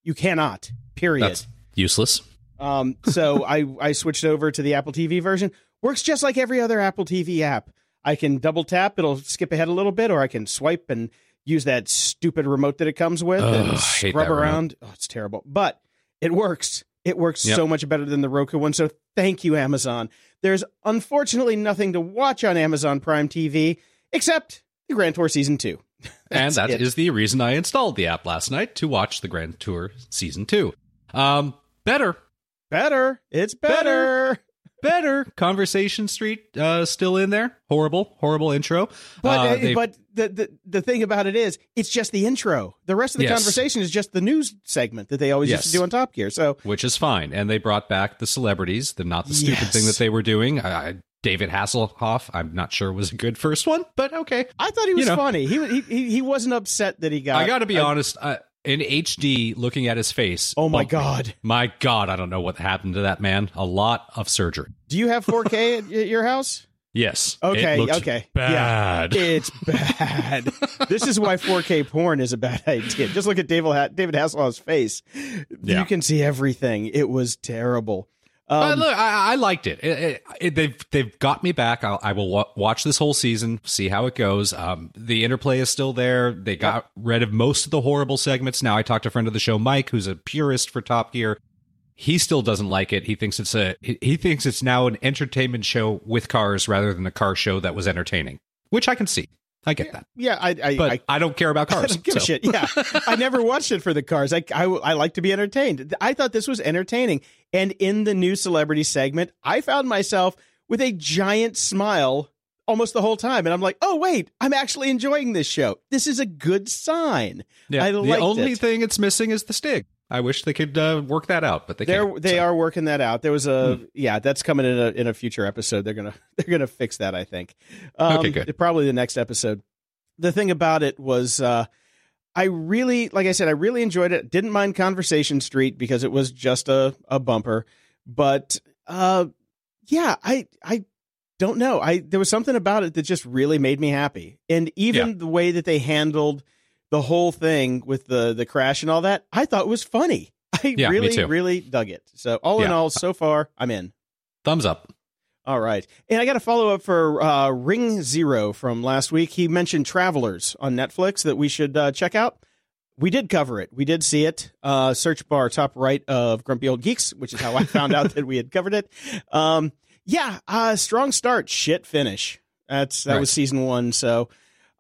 You cannot, period. That's useless. So I switched over to the Apple TV version. Works just like every other Apple TV app. I can double tap. It'll skip ahead a little bit, or I can swipe and use that stupid remote that it comes with and scrub around. Remote. Oh, it's terrible. But it works. It works so much better than the Roku one. So thank you, Amazon. There's unfortunately nothing to watch on Amazon Prime TV except the Grand Tour Season 2. And that is the reason I installed the app last night, to watch the Grand Tour Season 2. Better. It's better. Better. Conversation Street still in there. Horrible intro. But the thing about it is, it's just the intro. The rest of the conversation is just the news segment that they always used to do on Top Gear. So which is fine. And they brought back the celebrities. They're not the stupid thing that they were doing. David Hasselhoff, I'm not sure was a good first one, but okay. I thought he was funny. He wasn't upset that he got. I got to be honest. In HD, looking at his face. Oh, my God. My God, I don't know what happened to that man. A lot of surgery. Do you have 4K at your house? Yes. Okay, bad. Yeah, it's bad. This is why 4K porn is a bad idea. Just look at David Hasselhoff's face. Yeah. You can see everything. It was terrible. But look, I liked it. They've got me back. I will watch this whole season, see how it goes. The interplay is still there. They got rid of most of the horrible segments. Now I talked to a friend of the show, Mike, who's a purist for Top Gear. He still doesn't like it. He thinks it's now an entertainment show with cars rather than a car show that was entertaining, which I can see. I get that. Yeah, I don't care about cars. I don't give a shit. Yeah, I never watched it for the cars. I like to be entertained. I thought this was entertaining, and in the new celebrity segment, I found myself with a giant smile almost the whole time, and I'm like, oh wait, I'm actually enjoying this show. This is a good sign. Yeah, the only thing it's missing is the Stig. I wish they could work that out, but they are working that out. There was that's coming in a future episode. They're gonna fix that, I think. Okay, good. Probably the next episode. The thing about it was, I really enjoyed it. Didn't mind Conversation Street because it was just a bumper, but I don't know. There was something about it that just really made me happy, and even the way that they handled the whole thing with the crash and all that, I thought was funny. I really dug it. So all in all, so far, I'm in. Thumbs up. All right. And I got a follow-up for Ring Zero from last week. He mentioned Travelers on Netflix that we should check out. We did cover it. We did see it. Search bar top right of Grumpy Old Geeks, which is how I found out that we had covered it. Strong start, shit finish. That was season 1, so...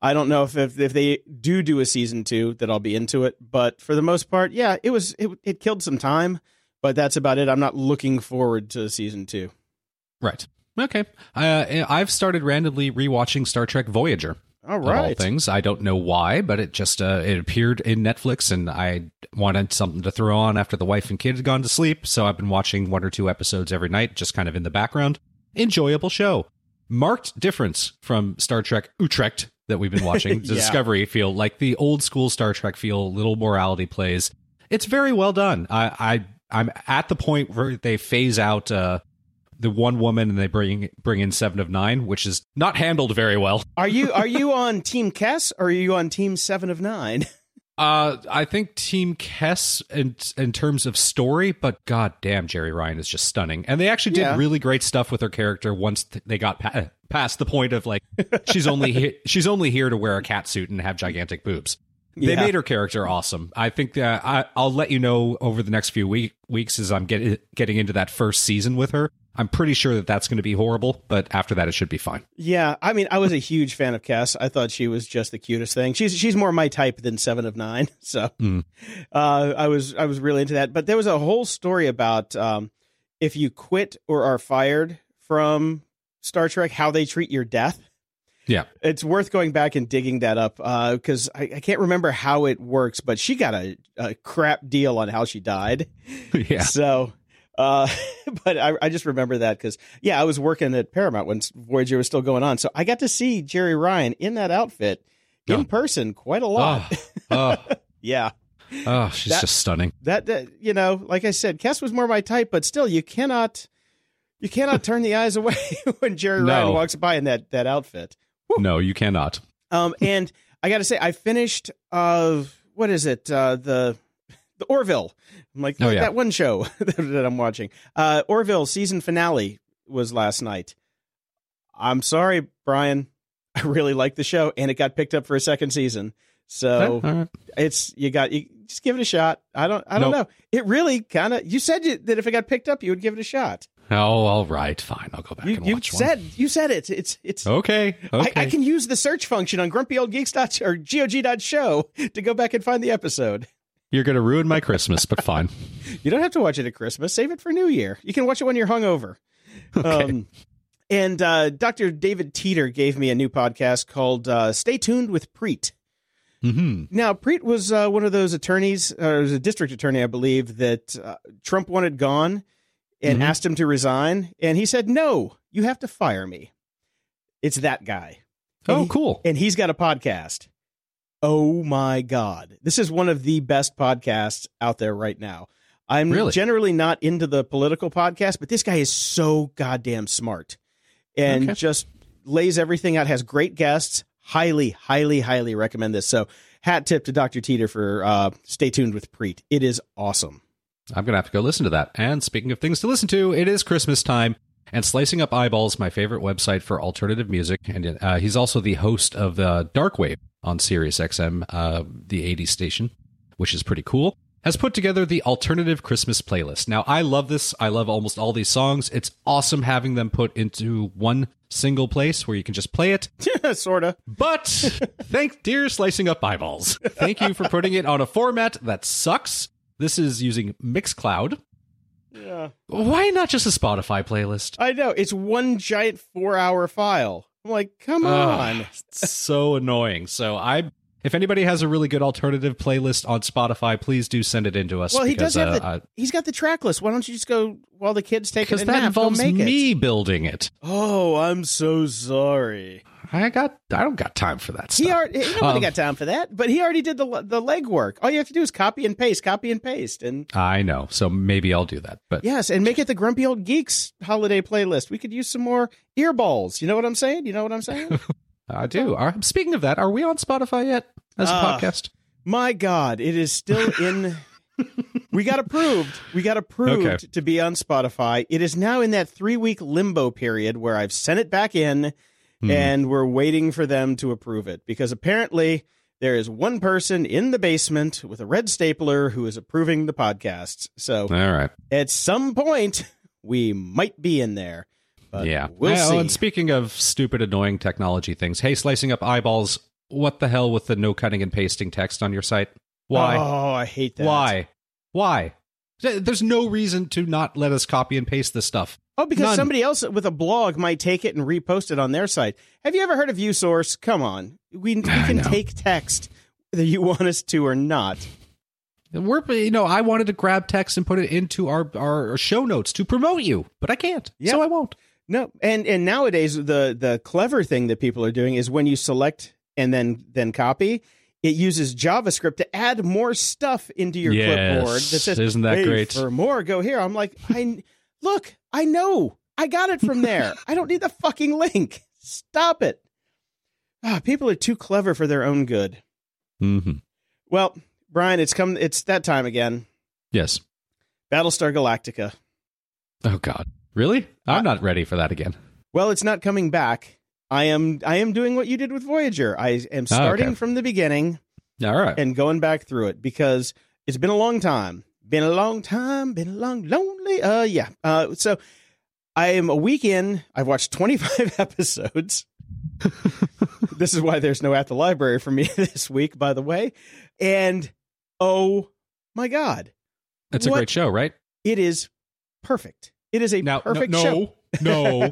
I don't know if they do a season 2 that I'll be into it, but for the most part, it killed some time, but that's about it. I'm not looking forward to season 2. Right. Okay. I've started randomly rewatching Star Trek Voyager. All right. Of all things, I don't know why, but it just it appeared in Netflix, and I wanted something to throw on after the wife and kid had gone to sleep, so I've been watching 1 or 2 episodes every night, just kind of in the background. Enjoyable show. Marked difference from Star Trek Utrecht that we've been watching. Discovery feel, like the old school Star Trek feel, little morality plays. It's very well done. I'm at the point where they phase out the one woman and they bring in 7 of 9, which is not handled very well. Are you on Team Kess or are you on Team 7 of 9? I think Team Kess in terms of story, but goddamn, Jerry Ryan is just stunning. And they actually did really great stuff with her character once they got past the point of like, she's only here to wear a catsuit and have gigantic boobs. They made her character awesome. I think that I'll let you know over the next few weeks as I'm getting into that first season with her. I'm pretty sure that that's going to be horrible, but after that, it should be fine. Yeah, I mean, I was a huge fan of Cass. I thought she was just the cutest thing. She's more my type than 7 of 9, so I was really into that. But there was a whole story about if you quit or are fired from Star Trek, how they treat your death. Yeah, it's worth going back and digging that up because I can't remember how it works, but she got a crap deal on how she died. Yeah, so. But I just remember that because, I was working at Paramount when Voyager was still going on. So I got to see Jerry Ryan in that outfit in person quite a lot. Yeah. Oh, she's just stunning. That, you know, like I said, Cass was more my type, but still you cannot turn the eyes away when Jerry Ryan walks by in that outfit. Woo. No, you cannot. And I got to say, I finished, what is it? The Orville. I'm like, that one show that I'm watching. Orville season finale was last night. I'm sorry, Brian. I really like the show, and it got picked up for a second season. So it's just give it a shot. I don't know. It really kind of you said that if it got picked up, you would give it a shot. Oh, all right, fine. I'll go back and watch one. You said it. It's okay. I can use the search function on grumpyoldgeeks or gog.show to go back and find the episode. You're going to ruin my Christmas, but fine. You don't have to watch it at Christmas. Save it for New Year. You can watch it when you're hungover. Okay. And Dr. David Teeter gave me a new podcast called Stay Tuned with Preet. Mm-hmm. Now, Preet was one of those attorneys, or was a district attorney, I believe, that Trump wanted gone and asked him to resign. And he said, no, you have to fire me. It's that guy. Oh, cool. And he's got a podcast. Oh, my God. This is one of the best podcasts out there right now. I'm generally not into the political podcast, but this guy is so goddamn smart and just lays everything out, has great guests. Highly, highly, highly recommend this. So hat tip to Dr. Teeter for Stay Tuned with Preet. It is awesome. I'm going to have to go listen to that. And speaking of things to listen to, it is Christmas time. And Slicing Up Eyeballs, my favorite website for alternative music. And he's also the host of the Darkwave on Sirius XM, the 80s station, which is pretty cool, has put together the alternative Christmas playlist. Now, I love this. I love almost all these songs. It's awesome having them put into one single place where you can just play it. Sort of. But thank dear Slicing Up Eyeballs. Thank you for putting it on a format that sucks. This is using Mixcloud. Yeah. Why not just a Spotify playlist? I know. It's one giant 4-hour file. I'm like, come on. It's so annoying. So if anybody has a really good alternative playlist on Spotify, please do send it in to us. Well, because, he does have he's got the track list. Why don't you just go while the kids take it? Because that involves me building it. Oh, I'm so sorry. I don't got time for that stuff. Nobody got time for that, but he already did the legwork. All you have to do is copy and paste. And I know, so maybe I'll do that. But yes, and make it the Grumpy Old Geeks holiday playlist. We could use some more earballs. You know what I'm saying? I do. Speaking of that, are we on Spotify yet as a podcast? My God, it is still in... We got approved. To be on Spotify. It is now in that 3-week limbo period where I've sent it back in. And we're waiting for them to approve it because apparently there is one person in the basement with a red stapler who is approving the podcasts. So at some point we might be in there. But we'll see. And speaking of stupid, annoying technology things, hey, Slicing Up Eyeballs, what the hell with the no cutting and pasting text on your site? Why? Oh, I hate that. Why? There's no reason to not let us copy and paste this stuff. Oh, because somebody else with a blog might take it and repost it on their site. Have you ever heard of ViewSource? Come on. We can take text whether you want us to or not. I wanted to grab text and put it into our show notes to promote you, but I can't, so I won't. No, and nowadays the clever thing that people are doing is when you select and then copy, it uses JavaScript to add more stuff into your clipboard that says, isn't that great? For more, go here. I'm like, I know I got it from there. I don't need the fucking link. Stop it. Oh, people are too clever for their own good. Mm-hmm. Well, Brian, it's that time again. Yes. Battlestar Galactica. Oh, God. Really? I'm not ready for that again. Well, it's not coming back. I am doing what you did with Voyager. I am starting from the beginning. All right. And going back through it because it's been a long time. Been a long, lonely. Yeah. So I am a week in. I've watched 25 episodes. This is why there's no At the Library for me this week, by the way. And oh my God. That's a great show, right? It is perfect. It is a perfect show. No,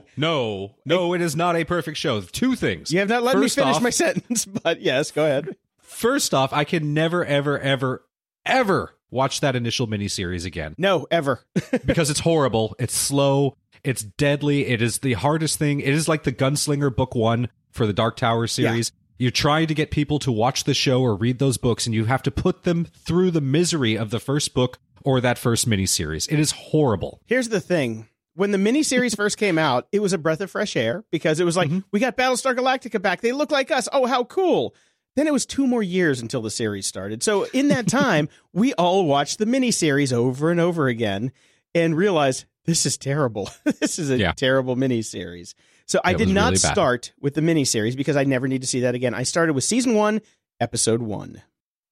it is not a perfect show. Two things. You have not let First me finish off, my sentence, but yes, go ahead. First off, I can never, ever, ever, ever watch that initial miniseries again. No, ever. Because it's horrible. It's slow. It's deadly. It is the hardest thing. It is like the Gunslinger book one for the Dark Tower series. Yeah. You're trying to get people to watch the show or read those books, and you have to put them through the misery of the first book or that first miniseries. It is horrible. Here's the thing. When the miniseries first came out, it was a breath of fresh air because it was like, we got Battlestar Galactica back. They look like us. Oh, how cool. Then it was 2 more years until the series started. So in that time, we all watched the miniseries over and over again and realized this is terrible. This is a terrible miniseries. So I did not start with the miniseries because I never need to see that again. I started with season 1, episode 1.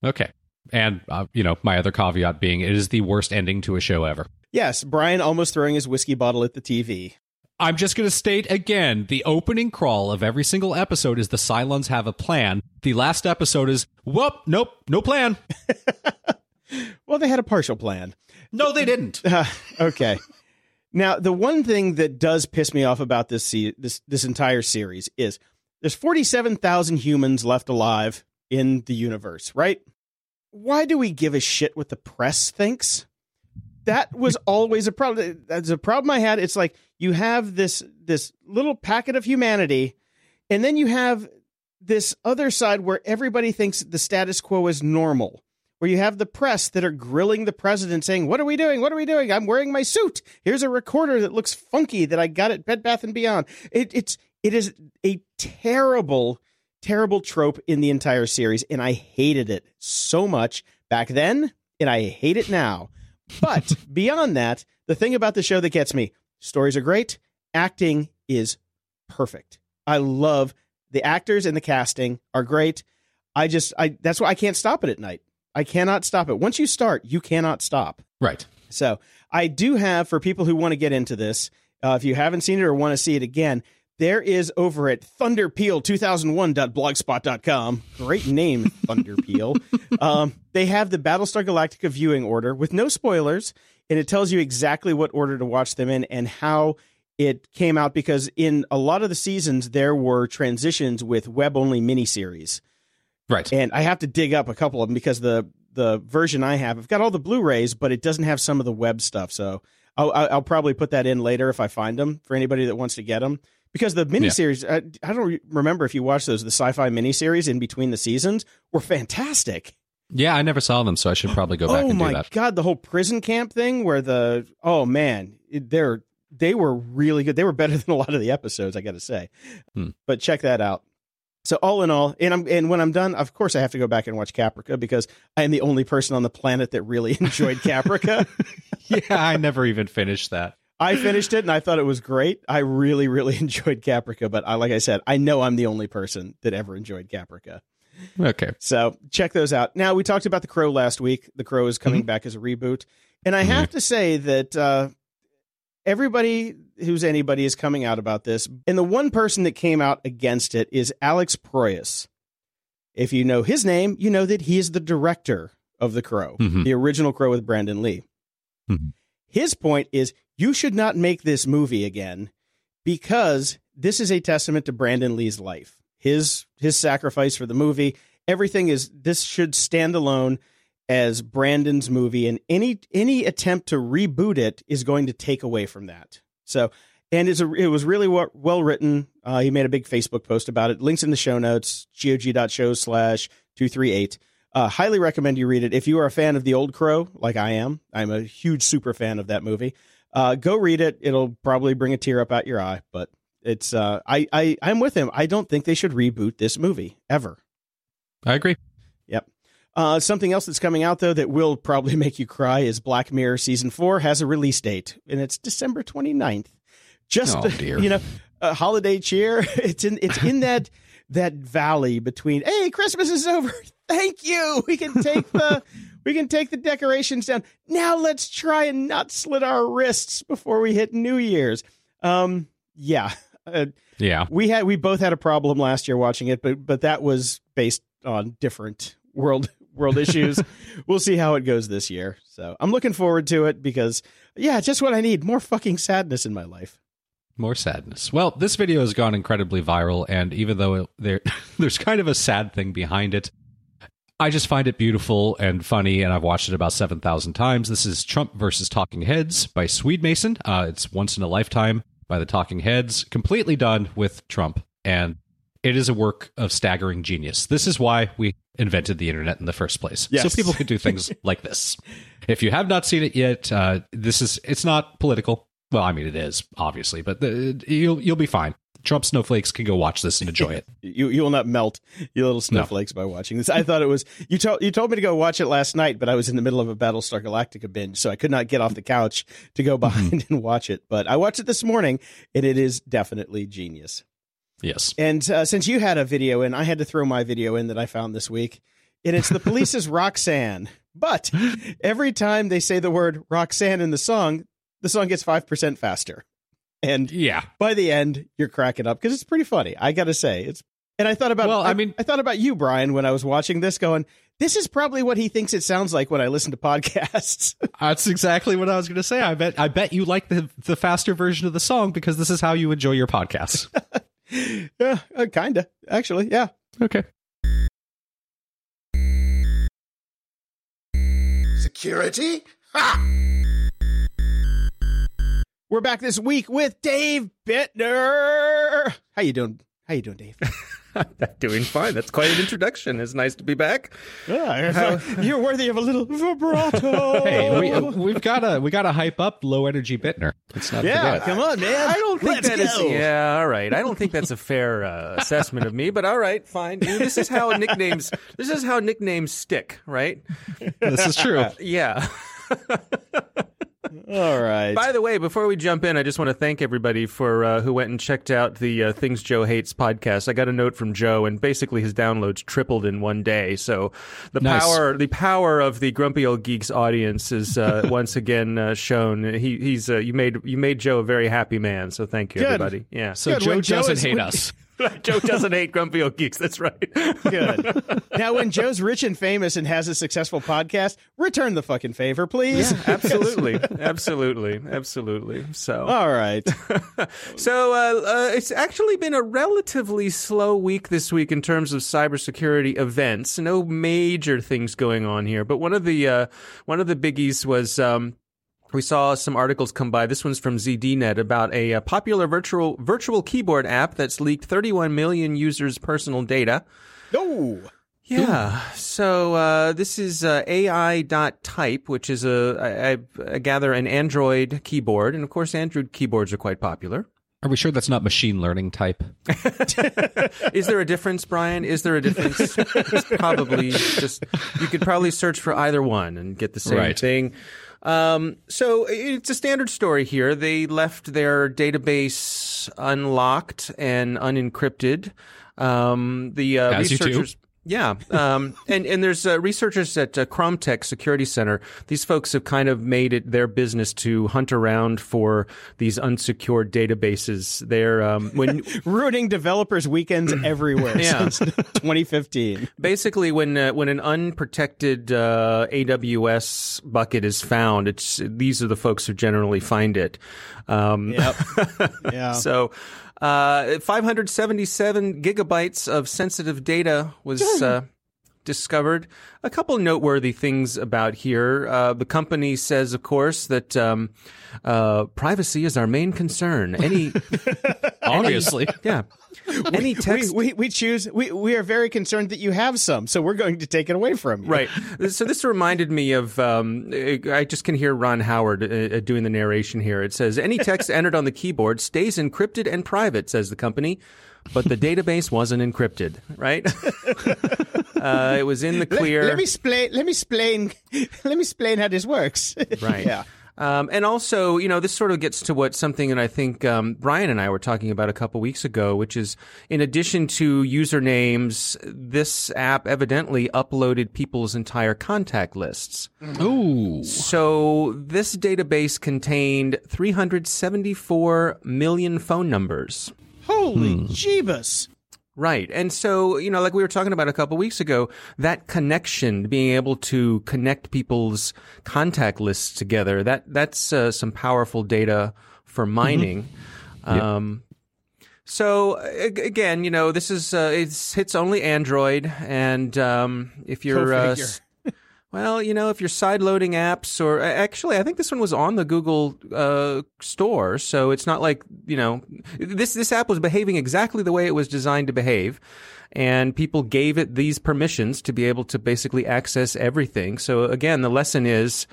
Okay. And, my other caveat being it is the worst ending to a show ever. Yes, Brian almost throwing his whiskey bottle at the TV. I'm just going to state again, the opening crawl of every single episode is the Cylons have a plan. The last episode is, nope, no plan. Well, they had a partial plan. No, they didn't. Okay. Now, the one thing that does piss me off about this entire series is there's 47,000 humans left alive in the universe, right? Why do we give a shit what the press thinks? That was always a problem. That's a problem I had. It's like you have this little packet of humanity, and then you have this other side where everybody thinks the status quo is normal, where you have the press that are grilling the president saying, what are we doing? What are we doing? I'm wearing my suit. Here's a recorder that looks funky that I got at Bed Bath & Beyond. It is a terrible, terrible trope in the entire series, and I hated it so much back then, and I hate it now. But beyond that, the thing about the show that gets me, stories are great. Acting is perfect. I love the actors and the casting are great. That's why I can't stop it at night. I cannot stop it. Once you start, you cannot stop. Right. So I do have, for people who want to get into this, if you haven't seen it or want to see it again, there is over at thunderpeel2001.blogspot.com. Great name, Thunderpeel. They have the Battlestar Galactica viewing order with no spoilers, and it tells you exactly what order to watch them in and how it came out, because in a lot of the seasons, there were transitions with web-only miniseries. Right. And I have to dig up a couple of them because the version I have, I've got all the Blu-rays, but it doesn't have some of the web stuff. So I'll probably put that in later if I find them for anybody that wants to get them. Because the miniseries, I don't remember if you watched those, the sci-fi miniseries in between the seasons were fantastic. Yeah, I never saw them, so I should probably go back and do that. Oh, my God, the whole prison camp thing where they were really good. They were better than a lot of the episodes, I got to say. But check that out. So all in all, and when I'm done, of course, I have to go back and watch Caprica because I am the only person on the planet that really enjoyed Caprica. Yeah, I never even finished that. I finished it and I thought it was great. I really, really enjoyed Caprica, but like I said, I know I'm the only person that ever enjoyed Caprica. Okay. So check those out. Now, we talked about The Crow last week. The Crow is coming back as a reboot. And I have to say that everybody who's anybody is coming out about this. And the one person that came out against it is Alex Proyas. If you know his name, you know that he is the director of The Crow, the original Crow with Brandon Lee. Mm-hmm. His point is, you should not make this movie again because this is a testament to Brandon Lee's life, his sacrifice for the movie. Everything is, this should stand alone as Brandon's movie, and any attempt to reboot it is going to take away from that. So, and it was really well written. He made a big Facebook post about it. Links in the show notes, gog.show/238. Highly recommend you read it. If you are a fan of The Old Crow, like I am, I'm a huge super fan of that movie. Go read it. It'll probably bring a tear up out your eye, but it's I'm with him. I don't think they should reboot this movie ever. I agree. Yep. Something else that's coming out, though, that will probably make you cry is Black Mirror Season 4 has a release date, and it's December 29th. Just, you know, a holiday cheer. It's in that valley between, hey, Christmas is over. Thank you. We can take the decorations down. Now let's try and not slit our wrists before we hit New Year's. Yeah. We both had a problem last year watching it, but that was based on different world issues. We'll see how it goes this year. So I'm looking forward to it because, yeah, just what I need. More fucking sadness in my life. More sadness. Well, this video has gone incredibly viral, and even though there's kind of a sad thing behind it, I just find it beautiful and funny, and I've watched it about 7,000 times. This is Trump versus Talking Heads by Swede Mason. It's Once in a Lifetime by the Talking Heads, completely done with Trump, and it is a work of staggering genius. This is why we invented the internet in the first place. Yes. So people could do things like this. If you have not seen it yet, it's not political. Well, I mean, it is, obviously, but you'll be fine. Trump snowflakes can go watch this and enjoy it. You will not melt, you little snowflakes, by watching this. I thought it was, you told me to go watch it last night, but I was in the middle of a Battlestar Galactica binge, so I could not get off the couch to go behind and watch it. But I watched it this morning, and it is definitely genius. Yes. And since you had a video in, I had to throw my video in that I found this week, and it's The Police's Roxanne. But every time they say the word Roxanne in the song gets 5% faster. And yeah, by the end, you're cracking up because it's pretty funny. I got to say it's. And I thought about, I thought about you, Brian, when I was watching this going, this is probably what he thinks it sounds like when I listen to podcasts. That's exactly what I was going to say. I bet you like the faster version of the song because this is how you enjoy your podcasts. Yeah, kind of, actually. Yeah. OK. Security. Ha! We're back this week with Dave Bittner. How you doing, Dave? I'm doing fine. That's quite an introduction. It's nice to be back. Yeah, you're worthy of a little vibrato. Hey, we gotta hype up low energy Bittner. Let's not forget. Come on, man. I don't think that is. Yeah, all right. I don't think that's a fair assessment of me, but all right, fine. Dude, this is how nicknames stick, right? This is true. Yeah. All right. By the way, before we jump in, I just want to thank everybody for who went and checked out the Things Joe Hates podcast. I got a note from Joe, and basically his downloads tripled in one day. So the power of the Grumpy Old Geeks audience is once again shown. He's you made Joe a very happy man. So thank you, everybody. Yeah. So Joe doesn't hate us. Joe doesn't hate Grumpy Old Geeks. That's right. Good. Now, when Joe's rich and famous and has a successful podcast, return the fucking favor, please. Yeah, absolutely. Absolutely. So. All right. So it's actually been a relatively slow week this week in terms of cybersecurity events. No major things going on here. But one of the biggies was... we saw some articles come by. This one's from ZDNet about a popular virtual keyboard app that's leaked 31 million users' personal data. No. Yeah. So this is AI.type, which is, I gather, an Android keyboard. And, of course, Android keyboards are quite popular. Are we sure that's not machine learning type? Is there a difference, Brian? Is there a difference? It's probably just – you could probably search for either one and get the same thing. So it's a standard story here. They left their database unlocked and unencrypted. The researchers, yeah. And there's researchers at Cromtech Security Center. These folks have kind of made it their business to hunt around for these unsecured databases. They're ruining developers' weekends everywhere since 2015. Basically, when an unprotected AWS bucket is found, these are the folks who generally find it. Yep. Yeah. So. 577 gigabytes of sensitive data was discovered. A couple noteworthy things about here. The company says, of course, that privacy is our main concern. Obviously. Yeah. Any text? We choose. We are very concerned that you have some, so we're going to take it away from you. Right. So this reminded me of I just can hear Ron Howard doing the narration here. It says, any text entered on the keyboard stays encrypted and private, says the company, but the database wasn't encrypted, right? It was in the clear. Let me explain how this works. Right. Yeah. And also, you know, this sort of gets to what something that I think Brian and I were talking about a couple weeks ago, which is in addition to usernames, this app evidently uploaded people's entire contact lists. Ooh. So this database contained 374 million phone numbers. Holy Jeebus. Right. And so, you know, like we were talking about a couple weeks ago, that connection, being able to connect people's contact lists together, that's some powerful data for mining. Mm-hmm. So again, you know, this is, it hits only Android. And, if you're, well, you know, if you're sideloading apps, or actually, I think this one was on the Google store, so it's not like, you know, this app was behaving exactly the way it was designed to behave, and people gave it these permissions to be able to basically access everything. So again, the lesson is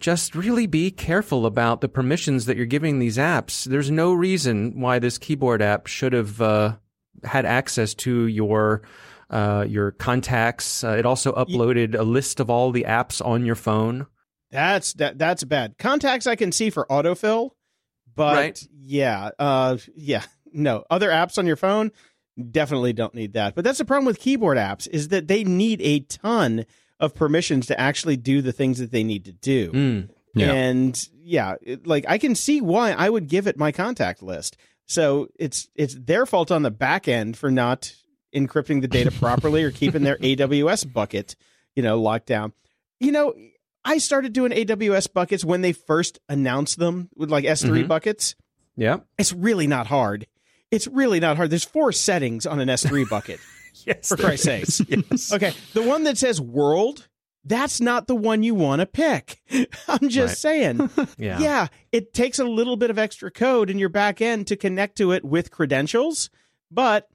just really be careful about the permissions that you're giving these apps. There's no reason why this keyboard app should have had access to your contacts. It also uploaded a list of all the apps on your phone. That's bad. Contacts I can see for autofill, but right. No. Other apps on your phone definitely don't need that. But that's the problem with keyboard apps, is that they need a ton of permissions to actually do the things that they need to do. Mm, yeah. And yeah, I can see why I would give it my contact list. So it's their fault on the back end for not encrypting the data properly or keeping their AWS bucket, locked down. I started doing AWS buckets when they first announced them with S3 buckets. Yeah. It's really not hard. There's 4 settings on an S3 bucket. Yes. For Christ's sakes. Yes. Okay. The one that says world, that's not the one you want to pick. I'm just saying. Yeah. Yeah. It takes a little bit of extra code in your back end to connect to it with credentials, but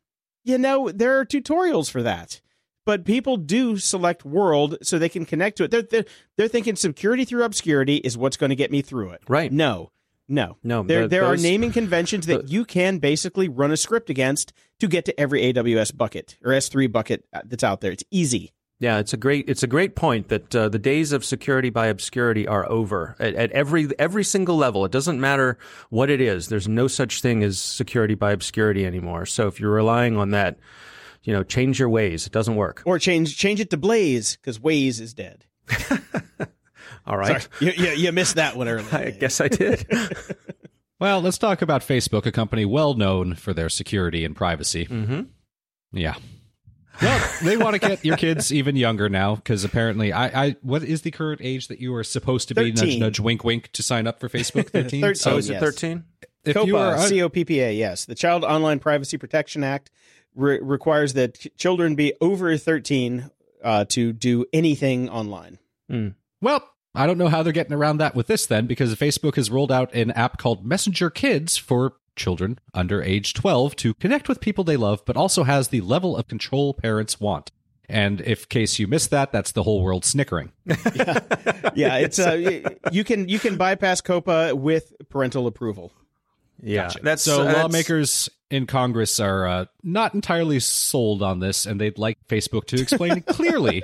there are tutorials for that, but people do select world so they can connect to it. They're thinking security through obscurity is what's going to get me through it. Right. No. There are naming conventions that you can basically run a script against to get to every AWS bucket or S3 bucket that's out there. It's easy. Yeah, it's a great point that the days of security by obscurity are over at every single level. It doesn't matter what it is. There's no such thing as security by obscurity anymore. So if you're relying on that, change your ways. It doesn't work. Or change it to Blaze, because Waze is dead. All right. Sorry, you missed that one earlier. I guess I did. Well, let's talk about Facebook, a company well known for their security and privacy. Mm-hmm. Yeah. Well, they want to get your kids even younger now, because apparently, what is the current age that you are supposed to 13. Be? Nudge, nudge, wink, wink, to sign up for Facebook? 13. 13. So is it 13? Yes. COPPA, C-O-P-P-A, yes. The Child Online Privacy Protection Act requires that children be over 13 to do anything online. Mm. Well, I don't know how they're getting around that with this then, because Facebook has rolled out an app called Messenger Kids for children under age 12 to connect with people they love, but also has the level of control parents want. And if case you missed that, that's the whole world snickering. Yeah, it's you can bypass COPPA with parental approval. Yeah, gotcha. That's lawmakers in Congress are not entirely sold on this, and they'd like Facebook to explain clearly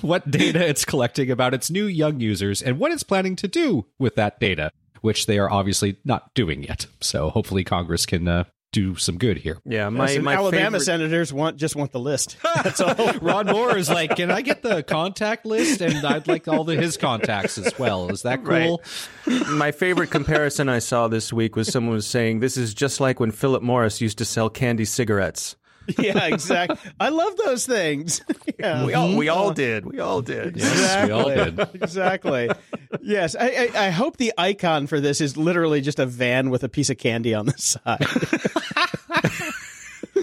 what data it's collecting about its new young users and what it's planning to do with that data, which they are obviously not doing yet. So hopefully Congress can do some good here. Yeah, my Alabama senators just want the list. That's all. Ron Moore is like, can I get the contact list? And I'd like all his contacts as well. Is that cool? Right. My favorite comparison I saw this week was someone was saying, this is just like when Philip Morris used to sell candy cigarettes. Yeah, exactly. I love those things. Yeah. We all did. Yes, exactly. We all did. Exactly. Yes. I hope the icon for this is literally just a van with a piece of candy on the side.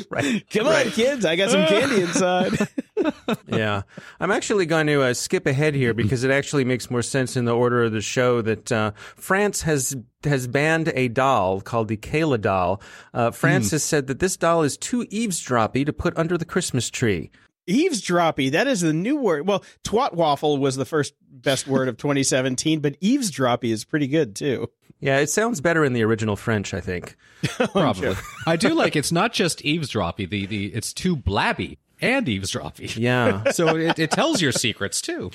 Right. Come on, kids. I got some candy inside. Yeah. I'm actually going to skip ahead here because it actually makes more sense in the order of the show that France has banned a doll called the Kayla doll. France has said that this doll is too eavesdroppy to put under the Christmas tree. Eavesdroppy, that is the new word. Well, twat waffle was the first best word of 2017, but eavesdroppy is pretty good, too. Yeah, it sounds better in the original French, I think. Probably. I do like it's not just eavesdroppy. It's too blabby and eavesdroppy. Yeah. So it tells your secrets, too.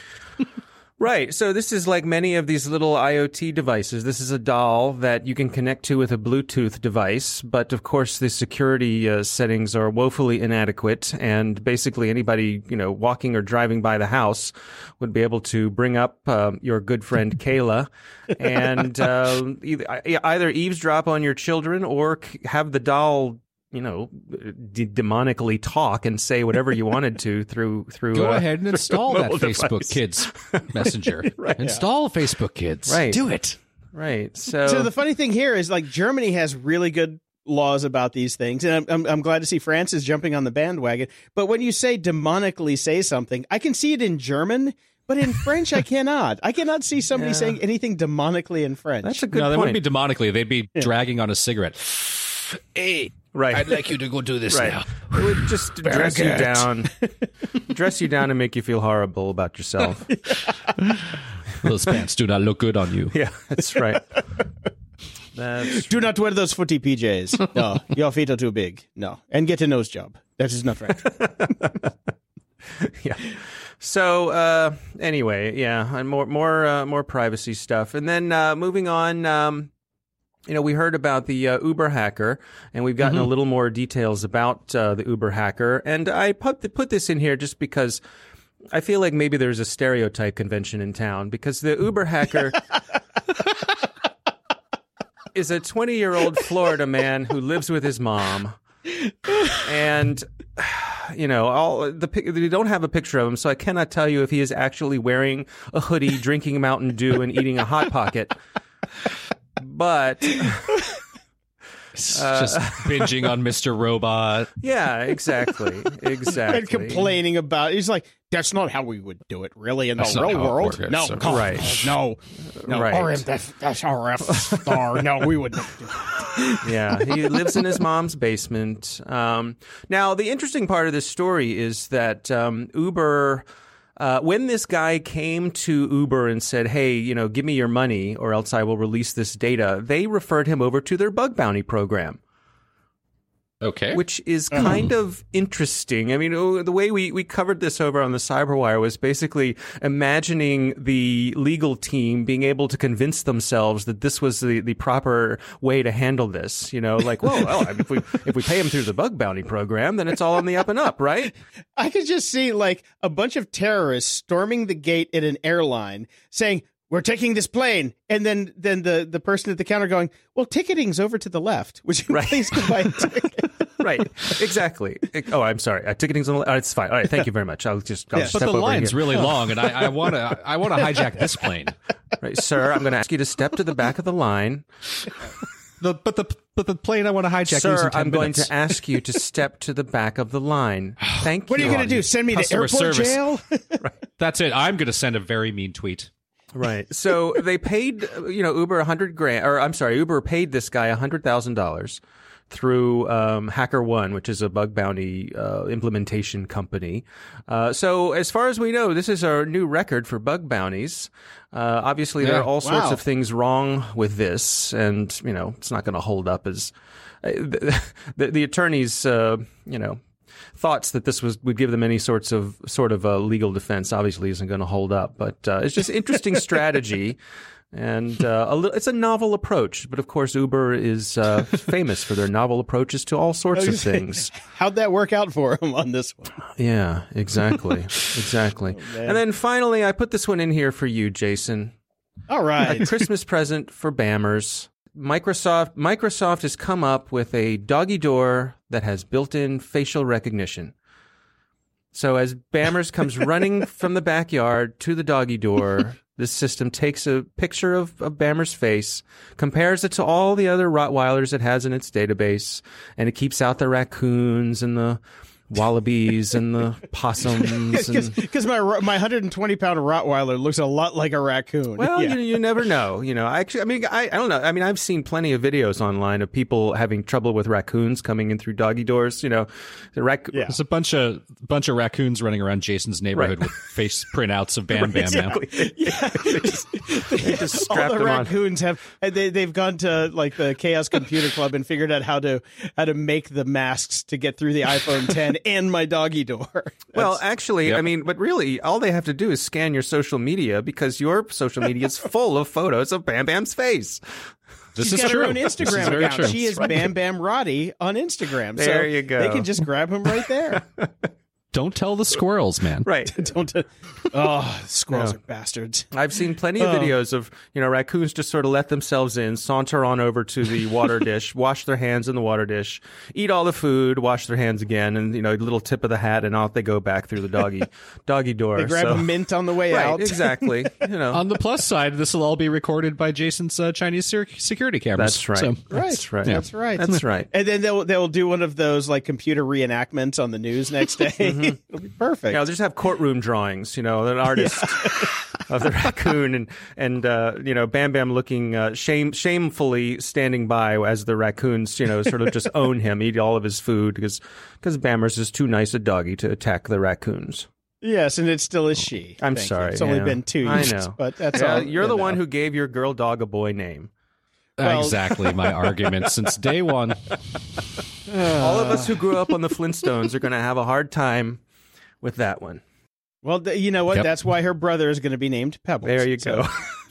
Right. So this is like many of these little IoT devices. This is a doll that you can connect to with a Bluetooth device. But, of course, the security settings are woefully inadequate. And basically anybody, walking or driving by the house would be able to bring up your good friend Kayla and either eavesdrop on your children or have the doll demonically talk and say whatever you wanted to through. Go ahead and install that Facebook Kids Messenger. Right, install Facebook Kids. Right. Do it. Right. So the funny thing here is like Germany has really good laws about these things, and I'm glad to see France is jumping on the bandwagon. But when you say demonically say something, I can see it in German. But in French, I cannot. I cannot see somebody saying anything demonically in French. That's a good point. No, they wouldn't be demonically. They'd be dragging on a cigarette. Hey. Right. I'd like you to go do this now. It would just dress you down. Dress you down and make you feel horrible about yourself. Those pants do not look good on you. Yeah, that's right. Do not wear those footy PJs. No, your feet are too big. No. And get a nose job. That is not right. Yeah. So anyway, and more privacy stuff. And then moving on, we heard about the Uber hacker, and we've gotten a little more details about the Uber hacker. And I put this in here just because I feel like maybe there's a stereotype convention in town, because the Uber hacker is a 20-year-old Florida man who lives with his mom. And they don't have a picture of him, so I cannot tell you if he is actually wearing a hoodie, drinking Mountain Dew, and eating a Hot Pocket. But just binging on Mr. Robot. Yeah, exactly. And complaining about he's like, that's not how we would do it, really, in the real world. No, right? No, right? That's RF star. No, we wouldn't do it. Yeah, he lives in his mom's basement. Now, the interesting part of this story is that Uber. When this guy came to Uber and said, hey, give me your money or else I will release this data, they referred him over to their bug bounty program. Okay. Which is kind of interesting. I mean, the way we covered this over on the Cyberwire was basically imagining the legal team being able to convince themselves that this was the proper way to handle this. Like, if we pay him through the bug bounty program, then it's all on the up and up, right? I could just see like a bunch of terrorists storming the gate at an airline saying, we're taking this plane. And then the person at the counter going, well, ticketing's over to the left. Would you please come by a ticket? Right. Exactly. I'm sorry. Ticketing's on the left. Oh, it's fine. All right. Thank you very much. I'll step over here. But the line's really long, and I want to hijack this plane. Right, sir, I'm going to ask you to step to the back of the line. But the plane I want to hijack. Sir, I'm going to ask you to step to the back of the line. Thank you. What are you going to do? Send me to airport service. Jail? Right. That's it. I'm going to send a very mean tweet. Right. So they paid, Uber Uber paid this guy $100,000 through HackerOne, which is a bug bounty implementation company. So as far as we know, this is our new record for bug bounties. Obviously, there are all sorts of things wrong with this, and, it's not going to hold up as the attorneys, thoughts that this would give them any sort of legal defense obviously isn't going to hold up, but it's just interesting strategy, and it's a novel approach. But of course, Uber is famous for their novel approaches to all sorts of things. How'd that work out for them on this one? Yeah, exactly. Oh, and then finally, I put this one in here for you, Jason. All right, a Christmas present for Bammers. Microsoft has come up with a doggy door that has built-in facial recognition. So as Bammers comes running from the backyard to the doggy door, this system takes a picture of Bammer's face, compares it to all the other Rottweilers it has in its database, and it keeps out the raccoons and the wallabies and the possums. Because my 120-pound Rottweiler looks a lot like a raccoon. Well, yeah. you never know. You know, I don't know. I mean, I've seen plenty of videos online of people having trouble with raccoons coming in through doggy doors. You know, there's a bunch of raccoons running around Jason's neighborhood with face printouts of Bam Bam. Exactly. Now, yeah. Just all the raccoons they've gone to like the Chaos Computer Club and figured out how to make the masks to get through the iPhone 10 and my doggy door. Well, actually, I mean, but really, all they have to do is scan your social media because your social media is full of photos of Bam Bam's face. She's got her own Instagram account. True. She is Bam Bam Roddy on Instagram. There you go. They can just grab him right there. Don't tell the squirrels, man. Right. Squirrels are bastards. I've seen plenty of videos of, raccoons just sort of let themselves in, saunter on over to the water dish, wash their hands in the water dish, eat all the food, wash their hands again, and, a little tip of the hat, and off they go back through the doggy door. They grab a mint on the way out. Exactly. On the plus side, this will all be recorded by Jason's Chinese security cameras. That's right. That's right. And then they'll do one of those, computer reenactments on the news next day. Mm-hmm. It'll be perfect. They'll just have courtroom drawings, an artist of the raccoon and Bam Bam looking shamefully standing by as the raccoons, sort of just own him, eat all of his food because Bammer's is too nice a doggy to attack the raccoons. Yes, and it still is she. I'm sorry. It's only been 2 years. I know. But that's all. You're the one who gave your girl dog a boy name. Well, exactly my argument since day one. All of us who grew up on the Flintstones are going to have a hard time with that one. Well, you know what? Yep. That's why her brother is going to be named Pebbles. There you go.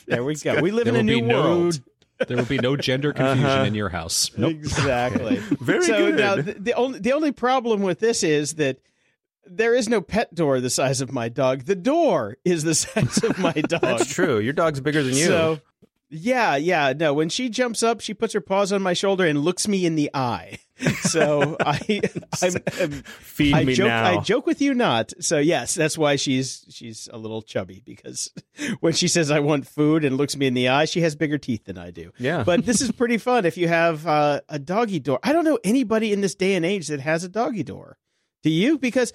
There we go. Good. We live in a new world. There will be no gender confusion in your house. Nope. Exactly. Very good. Now, the only problem with this is that there is no pet door the size of my dog. The door is the size of my dog. That's true. Your dog's bigger than you. So, yeah. No, when she jumps up, she puts her paws on my shoulder and looks me in the eye. So I joke with you not. So yes, that's why she's a little chubby, because when she says I want food and looks me in the eye, she has bigger teeth than I do. Yeah. But this is pretty fun if you have a doggy door. I don't know anybody in this day and age that has a doggy door. Do you? Because,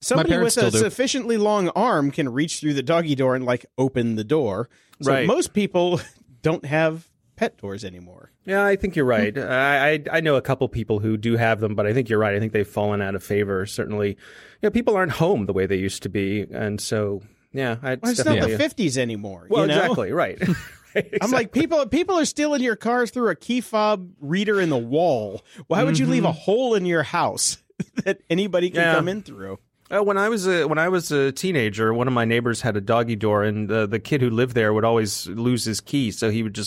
somebody with a sufficiently long arm can reach through the doggy door and open the door. So most people don't have pet doors anymore. Yeah, I think you're right. I know a couple people who do have them, but I think you're right. I think they've fallen out of favor. Certainly, people aren't home the way they used to be, and so it's not the 50s anymore. Well, exactly right. Exactly. I'm like, people are still in your cars through a key fob reader in the wall. Why would you leave a hole in your house that anybody can come in through? When I was a teenager, one of my neighbors had a doggy door, and the kid who lived there would always lose his key, so he'd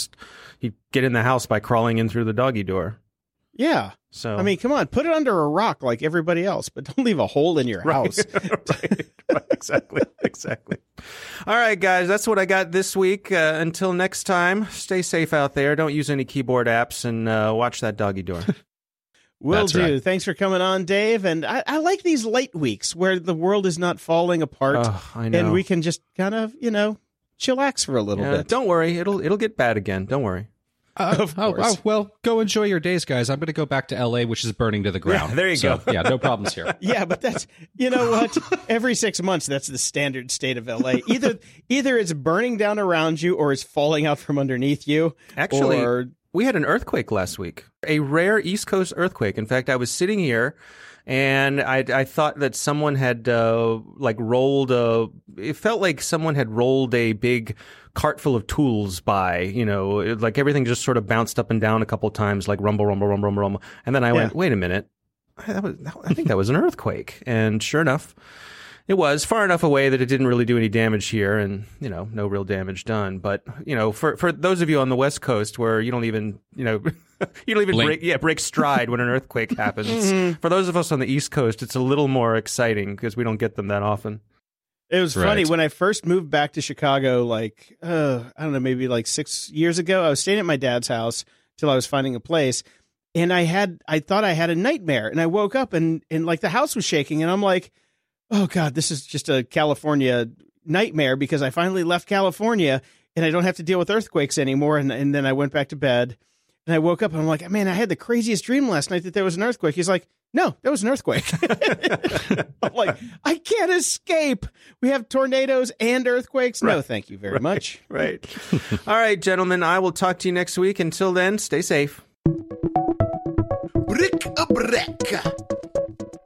get in the house by crawling in through the doggy door. Yeah. So I mean, come on, put it under a rock like everybody else, but don't leave a hole in your house. Right. Exactly. All right, guys, that's what I got this week. Until next time, stay safe out there. Don't use any keyboard apps, and watch that doggy door. Will do. Right. Thanks for coming on, Dave. And I like these light weeks where the world is not falling apart. Oh, I know. And we can just kind of, chillax for a little bit. Don't worry. It'll get bad again. Don't worry. Of course. Well, go enjoy your days, guys. I'm going to go back to L.A., which is burning to the ground. Yeah, there you go. Yeah, no problems here. Yeah, but that's, you know what? Every 6 months, that's the standard state of L.A. Either it's burning down around you, or it's falling out from underneath you. Actually, we had an earthquake last week, a rare East Coast earthquake. In fact, I was sitting here and I thought that someone had it felt like someone had rolled a big cart full of tools by, everything just sort of bounced up and down a couple of times, like rumble, rumble, rumble, rumble, rumble. And then I went, wait a minute, I think that was an earthquake. And sure enough, it was far enough away that it didn't really do any damage here, and, no real damage done. But, for those of you on the West Coast where you don't even, you don't even break stride when an earthquake happens. Mm-hmm. For those of us on the East Coast, it's a little more exciting because we don't get them that often. It was funny. When I first moved back to Chicago, I don't know, maybe 6 years ago, I was staying at my dad's house till I was finding a place. And I thought I had a nightmare, and I woke up and the house was shaking, and I'm like, oh, God, this is just a California nightmare because I finally left California and I don't have to deal with earthquakes anymore. And then I went back to bed And I woke up and I'm like, man, I had the craziest dream last night that there was an earthquake. He's like, no, there was an earthquake. I'm like, I can't escape. We have tornadoes and earthquakes. Right. No, thank you very much. Right. All right, gentlemen, I will talk to you next week. Until then, stay safe.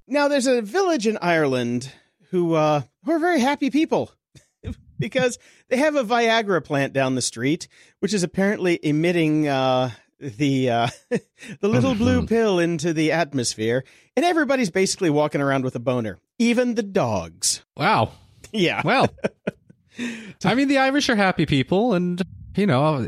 Now, there's a village in Ireland who are very happy people because they have a Viagra plant down the street, which is apparently emitting the little blue pill into the atmosphere, and everybody's basically walking around with a boner, even the dogs. Wow. Yeah. Well, I mean, the Irish are happy people, and you know,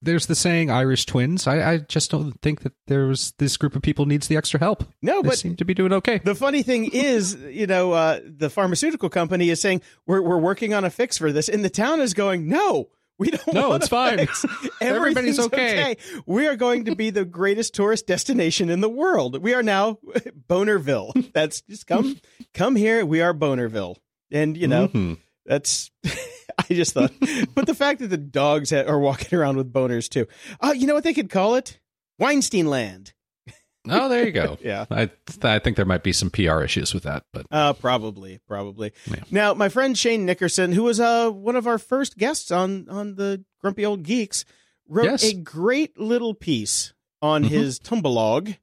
there's the saying Irish twins. I just don't think that there's this group of people needs the extra help. No, but they seem to be doing okay. The funny thing is, you know, the pharmaceutical company is saying we're working on a fix for this, and the town is going, no. We don't know. It's fine. Everybody's okay. We are going to be the greatest tourist destination in the world. We are now Bonerville. That's just come here. We are Bonerville. And, you know, that's I just thought. But the fact that the dogs are walking around with boners, too. You know what they could call it? Weinstein Land. Oh, there you go. Yeah. I think there might be some PR issues with that, but probably. Yeah. Now, my friend Shane Nickerson, who was one of our first guests on the Grumpy Old Geeks, wrote a great little piece on his Tumblr.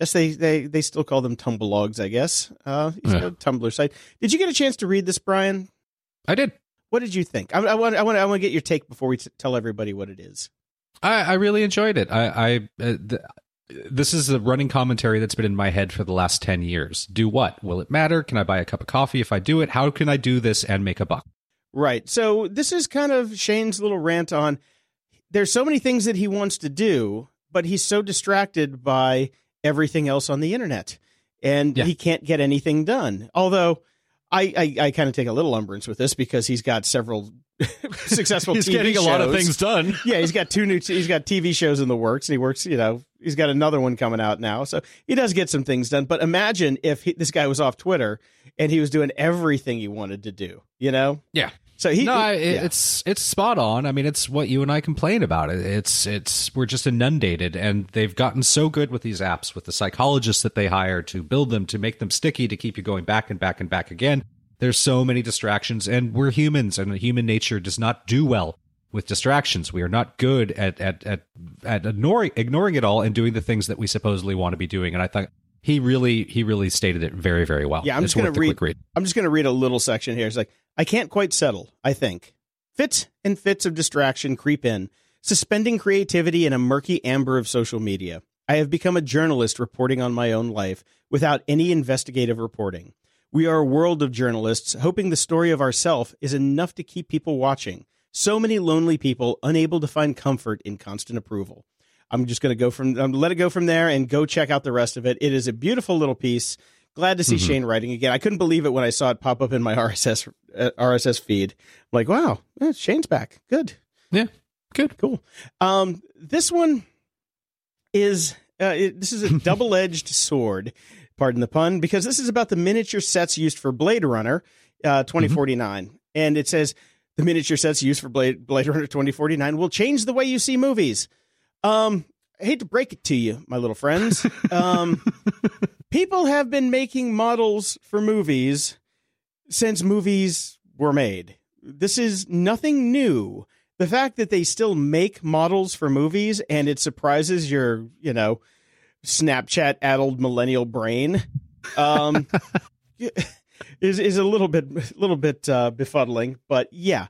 Yes, they still call them Tumblr, I guess. He's got a Tumblr site. Did you get a chance to read this, Brian? I did. What did you think? I want to get your take before we tell everybody what it is. I really enjoyed it. This is a running commentary that's been in my head for the last 10 years. Do what? Will it matter? Can I buy a cup of coffee if I do it? How can I do this and make a buck? Right. So this is kind of Shane's little rant on there's so many things that he wants to do, but he's so distracted by everything else on the internet and he can't get anything done. Although I kind of take a little umbrance with this because he's got several successful he's TV getting shows. A lot of things done. Yeah, he's got he's got TV shows in the works, and he works, you know, he's got another one coming out now. So he does get some things done. But imagine if this guy was off Twitter and he was doing everything he wanted to do, you know? Yeah. So it's spot on. I mean, it's what you and I complain about. We're just inundated, and they've gotten so good with these apps, with the psychologists that they hire to build them, to make them sticky, to keep you going back and back and back again. There's so many distractions, and we're humans, and human nature does not do well with distractions. We are not good at ignoring it all and doing the things that we supposedly want to be doing. And I thought he really stated it very, very well. Yeah, I'm just going to read a little section here. It's like, I can't quite settle, I think. Fits and fits of distraction creep in, suspending creativity in a murky amber of social media. I have become a journalist reporting on my own life without any investigative reporting. We are a world of journalists hoping the story of ourself is enough to keep people watching. So many lonely people unable to find comfort in constant approval. I'm just going to let it go from there and go check out the rest of it. It is a beautiful little piece. Glad to see Shane writing again. I couldn't believe it when I saw it pop up in my RSS feed. I'm like, wow, Shane's back. Good. Yeah. Good. Cool. This one is this is a double-edged sword. Pardon the pun, because this is about the miniature sets used for Blade Runner 2049. And it says the miniature sets used for Blade Runner 2049 will change the way you see movies. I hate to break it to you, my little friends. People have been making models for movies since movies were made. This is nothing new. The fact that they still make models for movies and it surprises your, you know, Snapchat addled millennial brain is a little bit befuddling, but yeah,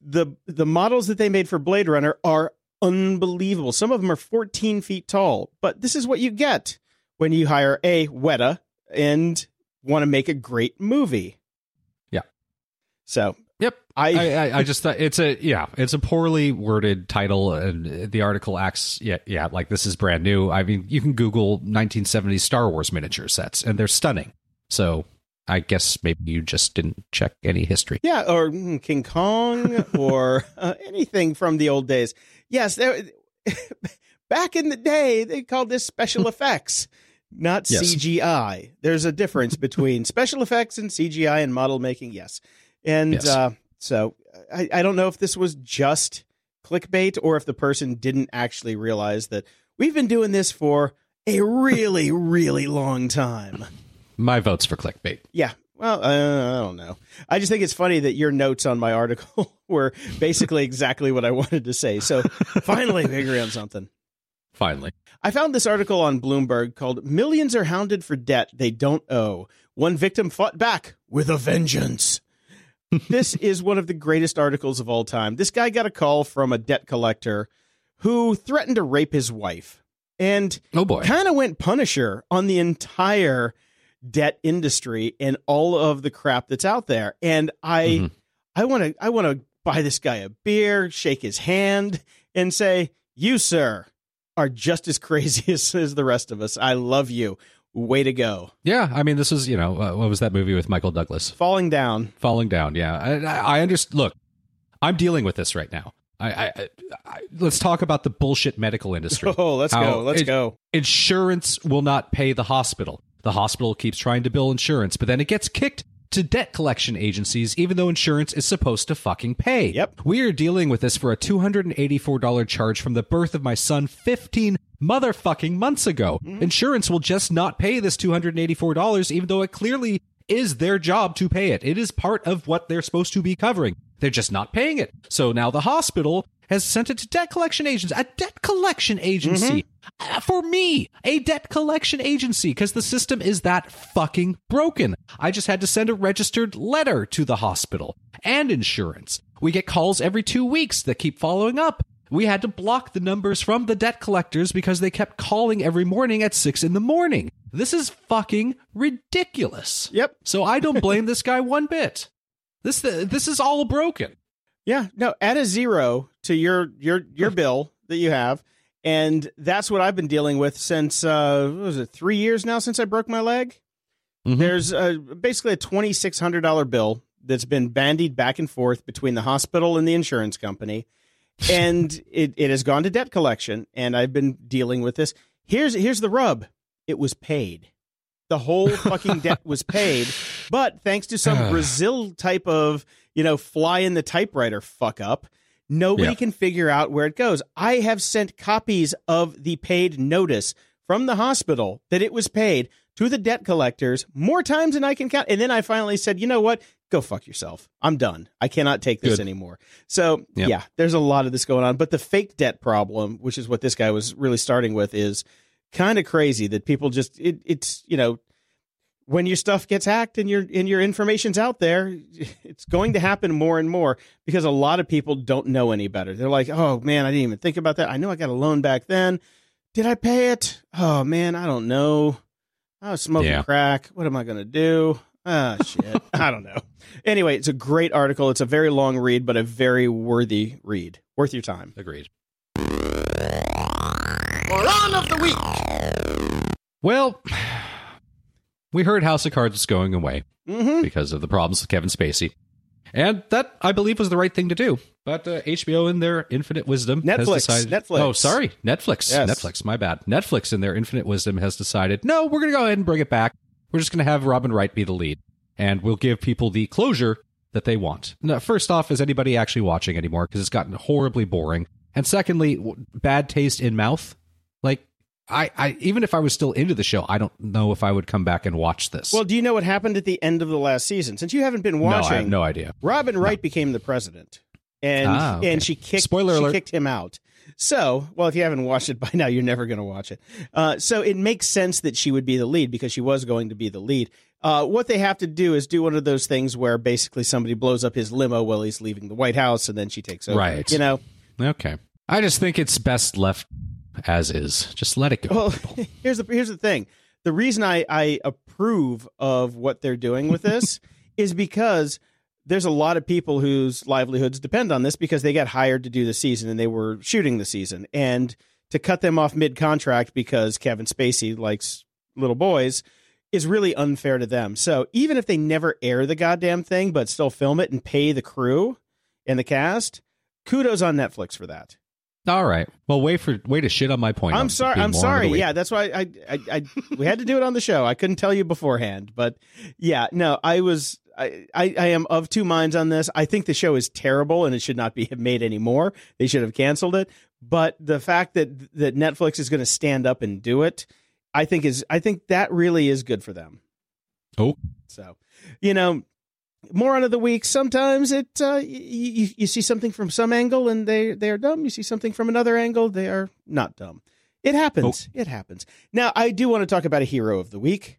the models that they made for Blade Runner are unbelievable. Some of them are 14 feet tall, but this is what you get when you hire a Weta and want to make a great movie. Yeah. So. Yep. I just thought it's a poorly worded title, and the article acts like this is brand new. I mean, you can Google 1970s Star Wars miniature sets and they're stunning. So I guess maybe you just didn't check any history. Yeah, or King Kong or anything from the old days. Yes, back in the day they called this special effects, not CGI. There's a difference between special effects and CGI and model making. Yes. And so I don't know if this was just clickbait or if the person didn't actually realize that we've been doing this for a really, really long time. My vote's for clickbait. Yeah. Well, I don't know. I just think it's funny that your notes on my article were basically exactly what I wanted to say. So finally, we agree on something. Finally. I found this article on Bloomberg called "Millions Are Hounded for Debt They Don't Owe. One Victim Fought Back with a Vengeance." This is one of the greatest articles of all time. This guy got a call from a debt collector who threatened to rape his wife and kind of went Punisher on the entire debt industry and all of the crap that's out there. And I want to buy this guy a beer, shake his hand, and say, "You, sir, are just as crazy as the rest of us. I love you. Way to go." Yeah. I mean, this is, you know, what was that movie with Michael Douglas? Falling Down. Yeah. I understand. Look, I'm dealing with this right now. Let's talk about the bullshit medical industry. Oh, let's go. Insurance will not pay the hospital. The hospital keeps trying to bill insurance, but then it gets kicked to debt collection agencies, even though insurance is supposed to fucking pay. Yep. We are dealing with this for a $284 charge from the birth of my son 15 motherfucking months ago. Mm-hmm. Insurance will just not pay this $284, even though it clearly is their job to pay it. It is part of what they're supposed to be covering. They're just not paying it. So now the hospital has sent it to debt collection agents, a debt collection agency. Mm-hmm. For me, a debt collection agency, because the system is that fucking broken. I just had to send a registered letter to the hospital and insurance. We get calls every 2 weeks that keep following up. We had to block the numbers from the debt collectors because they kept calling every morning at 6 a.m. This is fucking ridiculous. Yep. So I don't blame this guy one bit. This is all broken. Yeah, no, add a zero to your bill that you have, and that's what I've been dealing with since, 3 years now since I broke my leg? Mm-hmm. There's basically a $2,600 bill that's been bandied back and forth between the hospital and the insurance company, and it has gone to debt collection, and I've been dealing with this. Here's the rub. It was paid. The whole fucking debt was paid, but thanks to some Brazil type of, fly in the typewriter fuck up, nobody can figure out where it goes. I have sent copies of the paid notice from the hospital that it was paid to the debt collectors more times than I can count. And then I finally said, you know what? Go fuck yourself. I'm done. I cannot take this anymore. So yeah, there's a lot of this going on. But the fake debt problem, which is what this guy was really starting with, is kind of crazy that people just, it's when your stuff gets hacked and your information's out there, it's going to happen more and more because a lot of people don't know any better. They're like, oh, man, I didn't even think about that. I knew I got a loan back then. Did I pay it? Oh, man, I don't know. I was smoking crack. What am I going to do? Ah, shit. I don't know. Anyway, it's a great article. It's a very long read, but a very worthy read. Worth your time. Agreed. Moron of the week. Well... we heard House of Cards is going away because of the problems with Kevin Spacey. And that, I believe, was the right thing to do. But HBO, in their infinite wisdom, has decided... Oh, sorry. Netflix. Yes. Netflix. My bad. Netflix, in their infinite wisdom, has decided, no, we're going to go ahead and bring it back. We're just going to have Robin Wright be the lead. And we'll give people the closure that they want. Now, first off, is anybody actually watching anymore? Because it's gotten horribly boring. And secondly, bad taste in mouth. Like... I even if I was still into the show, I don't know if I would come back and watch this. Well, do you know what happened at the end of the last season? Since you haven't been watching... No, I have no idea. Robin Wright became the president, and she kicked him out. So, well, if you haven't watched it by now, you're never going to watch it. So it makes sense that she would be the lead because she was going to be the lead. What they have to do is do one of those things where basically somebody blows up his limo while he's leaving the White House, and then she takes over. Right. You know? Okay. I just think it's best left... as is. Just let it go. Well, here's the thing. The reason I approve of what they're doing with this is because there's a lot of people whose livelihoods depend on this because they got hired to do the season and they were shooting the season. And to cut them off mid-contract because Kevin Spacey likes little boys is really unfair to them. So even if they never air the goddamn thing but still film it and pay the crew and the cast, kudos on Netflix for that. All right. Well, way to shit on my point. I'm sorry. Yeah, that's why I we had to do it on the show. I couldn't tell you beforehand, but yeah, no, I was I am of two minds on this. I think the show is terrible and it should not be made anymore. They should have canceled it. But the fact that Netflix is going to stand up and do it, I think that really is good for them. Oh, so, you know, moron of the week. Sometimes it you see something from some angle and they are dumb. You see something from another angle, they are not dumb. It happens. Oh. It happens. Now, I do want to talk about a hero of the week.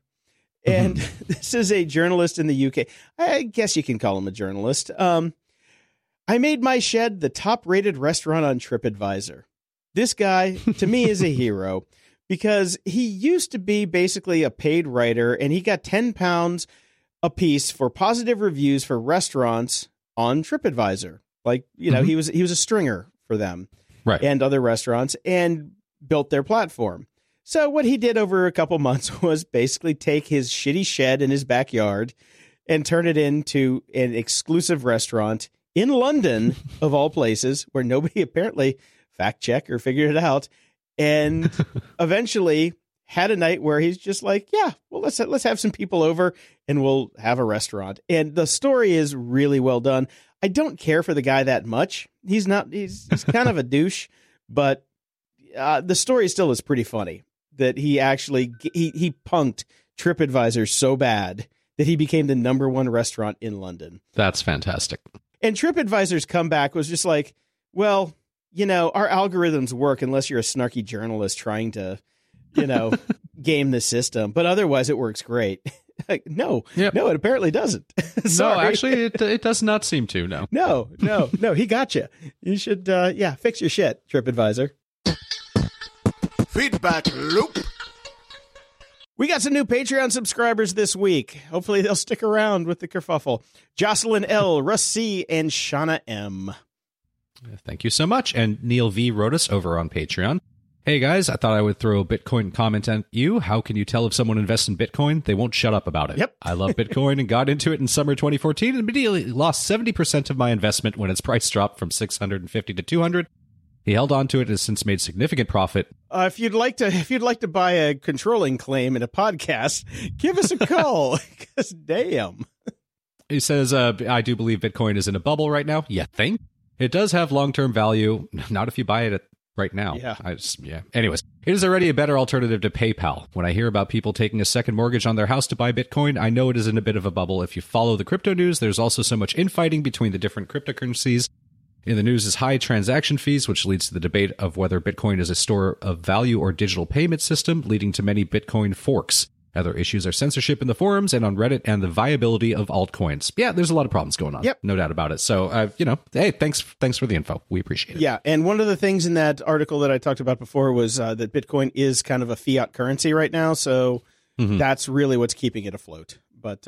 And this is a journalist in the UK. I guess you can call him a journalist. I made my shed the top-rated restaurant on TripAdvisor. This guy, to me, is a hero because he used to be basically a paid writer, and he got £10 a piece for positive reviews for restaurants on TripAdvisor. Like, you know, he was a stringer for them, right, and other restaurants, and built their platform. So what he did over a couple months was basically take his shitty shed in his backyard and turn it into an exclusive restaurant in London, of all places, where nobody apparently fact-checked or figured it out. And eventually had a night where he's just like, yeah, well, let's have some people over and we'll have a restaurant. And the story is really well done. I don't care for the guy that much. He's kind of a douche, but the story still is pretty funny. That he actually he punked TripAdvisor so bad that he became the #1 restaurant in London. That's fantastic. And TripAdvisor's comeback was just like, well, you know, our algorithms work unless you're a snarky journalist trying to, you know, game the system. But otherwise, it works great. Like, no, yep. No, it apparently doesn't. No, actually, it does not seem to. No, no. He got you. You should, fix your shit, TripAdvisor. Feedback loop. We got some new Patreon subscribers this week. Hopefully they'll stick around with the kerfuffle. Jocelyn L, Russ C, and Shauna M. Thank you so much. And Neil V wrote us over on Patreon. Hey guys, I thought I would throw a Bitcoin comment at you. How can you tell if someone invests in Bitcoin? They won't shut up about it. Yep. I love Bitcoin and got into it in summer 2014 and immediately lost 70% of my investment when its price dropped from 650 to 200. He held on to it and has since made significant profit. If you'd like to buy a controlling claim in a podcast, give us a call. Because damn. He says, I do believe Bitcoin is in a bubble right now. Yeah, thing. It does have long-term value. Not if you buy it right now. Yeah. Anyways, it is already a better alternative to PayPal. When I hear about people taking a second mortgage on their house to buy Bitcoin, I know it is in a bit of a bubble. If you follow the crypto news, there's also so much infighting between the different cryptocurrencies. In the news is high transaction fees, which leads to the debate of whether Bitcoin is a store of value or digital payment system, leading to many Bitcoin forks. Other issues are censorship in the forums and on Reddit and the viability of altcoins. Yeah, there's a lot of problems going on. Yep. No doubt about it. So, hey, thanks for the info. We appreciate it. Yeah, and one of the things in that article that I talked about before was that Bitcoin is kind of a fiat currency right now. So that's really what's keeping it afloat. But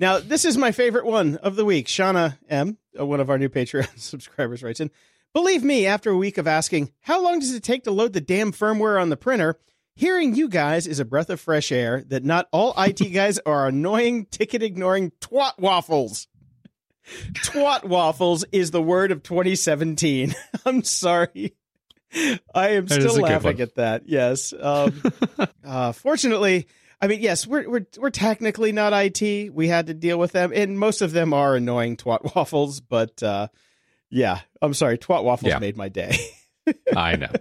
Now, this is my favorite one of the week. Shauna M., one of our new Patreon subscribers, writes in, believe me, after a week of asking, how long does it take to load the damn firmware on the printer? Hearing you guys is a breath of fresh air that not all IT guys are annoying, ticket-ignoring twat waffles. Twat waffles is the word of 2017. I'm sorry. I am still laughing at that. Yes. Fortunately... I mean, yes, we're technically not IT. We had to deal with them, and most of them are annoying twat waffles. But I'm sorry, twat waffles made my day. I know.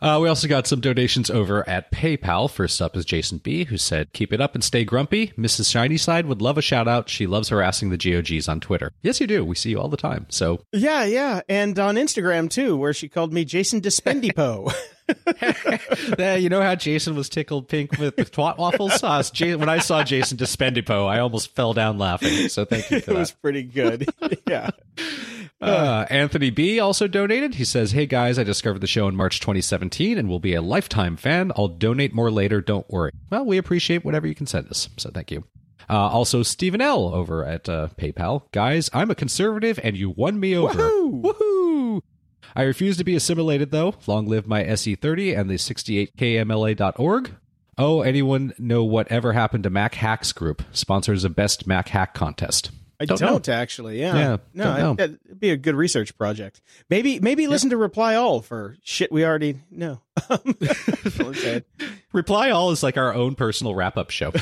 We also got some donations over at PayPal. First up is Jason B, who said, "Keep it up and stay grumpy. Mrs. Shiny-side would love a shout out. She loves harassing the GOGs on Twitter." Yes, you do. We see you all the time. So yeah, and on Instagram too, where she called me Jason DeSpendipo. You know how Jason was tickled pink with the twat waffle sauce? When I saw Jason DeSpendipo, I almost fell down laughing. So thank you for that. It was pretty good. Yeah. Anthony B also donated. He says, "Hey guys, I discovered the show in March 2017 and will be a lifetime fan. I'll donate more later. Don't worry." Well, we appreciate whatever you can send us. So thank you. Also, Stephen L over at PayPal. "Guys, I'm a conservative and you won me over." Woohoo! Woohoo! "I refuse to be assimilated, though. Long live my SE30 and the 68kmla.org. Oh, anyone know whatever happened to Mac Hacks Group, sponsors of Best Mac Hack Contest?" I don't actually. Yeah. No, it'd be a good research project. Maybe listen to Reply All for shit we already know. Reply All is like our own personal wrap up show.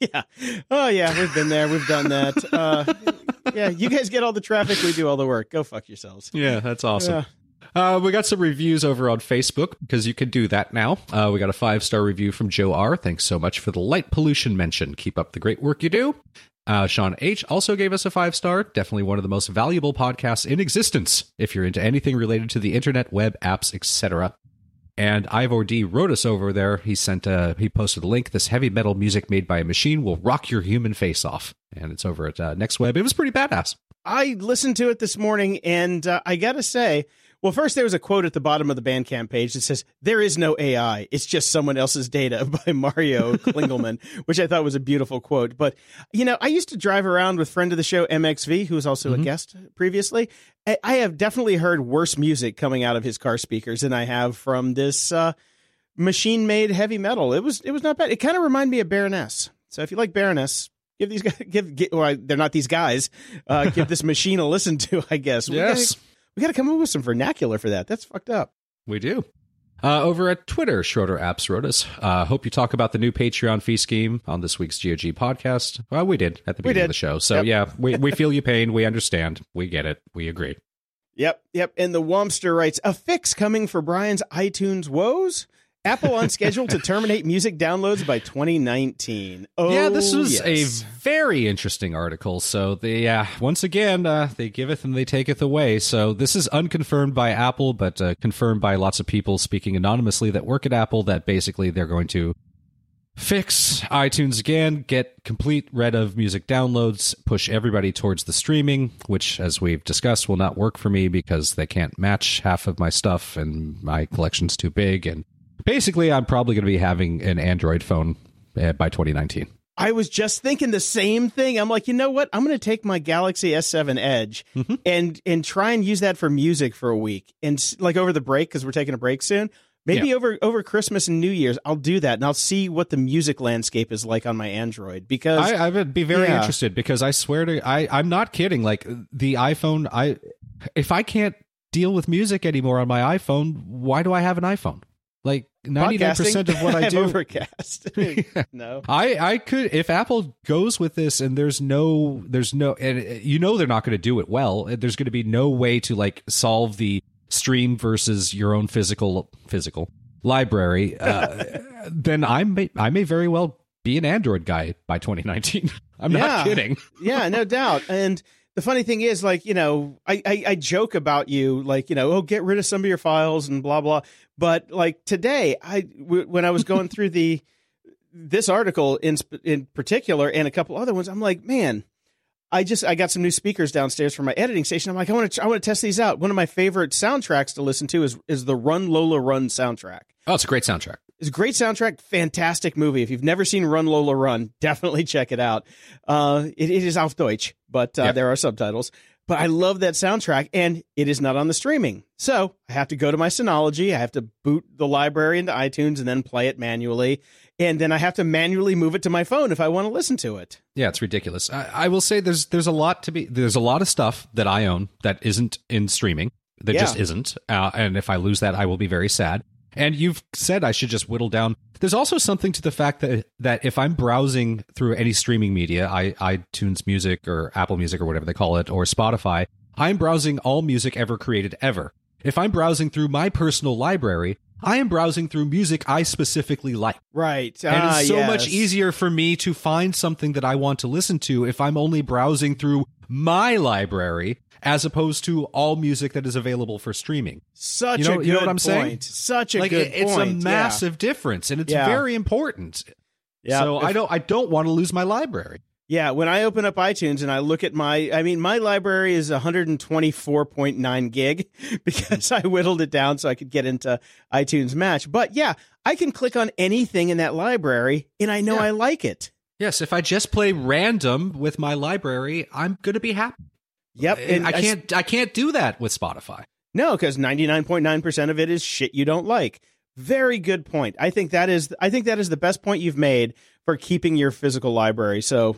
Yeah. Oh, yeah. We've been there. We've done that. Yeah. You guys get all the traffic. We do all the work. Go fuck yourselves. Yeah. That's awesome. Yeah. We got some reviews over on Facebook because you can do that now. We got a 5-star review from Joe R. Thanks so much for the light pollution mention. Keep up the great work you do. Sean H. also gave us a 5-star. Definitely one of the most valuable podcasts in existence if you're into anything related to the internet, web, apps, etc. And Ivor D wrote us over there. He posted a link. This heavy metal music made by a machine will rock your human face off. And it's over at NextWeb. It was pretty badass. I listened to it this morning, and I got to say, well, first there was a quote at the bottom of the Bandcamp page that says, "There is no AI. It's just someone else's data" by Mario Klingelman, which I thought was a beautiful quote. But, you know, I used to drive around with friend of the show MXV, who was also a guest previously. I have definitely heard worse music coming out of his car speakers than I have from this machine-made heavy metal. It was not bad. It kind of reminded me of Baroness. So if you like Baroness, give these guys, they're not these guys, give this machine a listen to, I guess. Yes. We got to come up with some vernacular for that. That's fucked up. We do. Over at Twitter, Schroeder Apps wrote us, hope you talk about the new Patreon fee scheme on this week's GOG podcast. Well, we did at the beginning of the show. So, yeah, we feel your pain. We understand. We get it. We agree. Yep. And the Womster writes, a fix coming for Brian's iTunes woes. Apple on schedule to terminate music downloads by 2019. Oh, yeah, this was a very interesting article. So they once again, they giveth and they taketh away. So this is unconfirmed by Apple, but confirmed by lots of people speaking anonymously that work at Apple, that basically they're going to fix iTunes again, get complete rid of music downloads, push everybody towards the streaming, which, as we've discussed, will not work for me because they can't match half of my stuff and my collection's too big. And basically, I'm probably going to be having an Android phone by 2019. I was just thinking the same thing. I'm like, you know what? I'm going to take my Galaxy S7 Edge and try and use that for music for a week. And like over the break, because we're taking a break soon, maybe over Christmas and New Year's, I'll do that. And I'll see what the music landscape is like on my Android. Because I would be very interested, because I swear to I'm not kidding. Like the iPhone, if I can't deal with music anymore on my iPhone, why do I have an iPhone? Like 99% of what I do Overcast. No, I could, if Apple goes with this and there's no, and you know, they're not going to do it well. There's going to be no way to like solve the stream versus your own physical library. Then I may very well be an Android guy by 2019. I'm not kidding. Yeah, no doubt. And the funny thing is, like, you know, I joke about you, like, you know, oh, get rid of some of your files and blah, blah. But like today, when I was going through this article in particular and a couple other ones, I'm like, man, I got some new speakers downstairs for my editing station. I'm like, I want to test these out. One of my favorite soundtracks to listen to is the Run Lola Run soundtrack. Oh, it's a great soundtrack. It's a great soundtrack, fantastic movie. If you've never seen Run Lola Run, definitely check it out. It is auf Deutsch, but there are subtitles. But I love that soundtrack, and it is not on the streaming. So I have to go to my Synology. I have to boot the library into iTunes and then play it manually. And then I have to manually move it to my phone if I want to listen to it. Yeah, it's ridiculous. I will say there's a lot to be. There's a lot of stuff that I own that isn't in streaming. That just isn't. And if I lose that, I will be very sad. And you've said I should just whittle down. There's also something to the fact that if I'm browsing through any streaming media, iTunes Music or Apple Music or whatever they call it, or Spotify, I'm browsing all music ever created ever. If I'm browsing through my personal library, I am browsing through music I specifically like. Right. And it's so much easier for me to find something that I want to listen to if I'm only browsing through my library, as opposed to all music that is available for streaming. Such a good point. Saying? Such a good point. It's a massive difference, and it's very important. Yeah. So I don't want to lose my library. Yeah, when I open up iTunes and I look at my library is 124.9 gig because I whittled it down so I could get into iTunes Match. But yeah, I can click on anything in that library, and I know I like it. Yes, if I just play random with my library, I'm going to be happy. Yep. And I can't do that with Spotify. No, because 99.9% of it is shit you don't like. Very good point. I think that is the best point you've made for keeping your physical library. So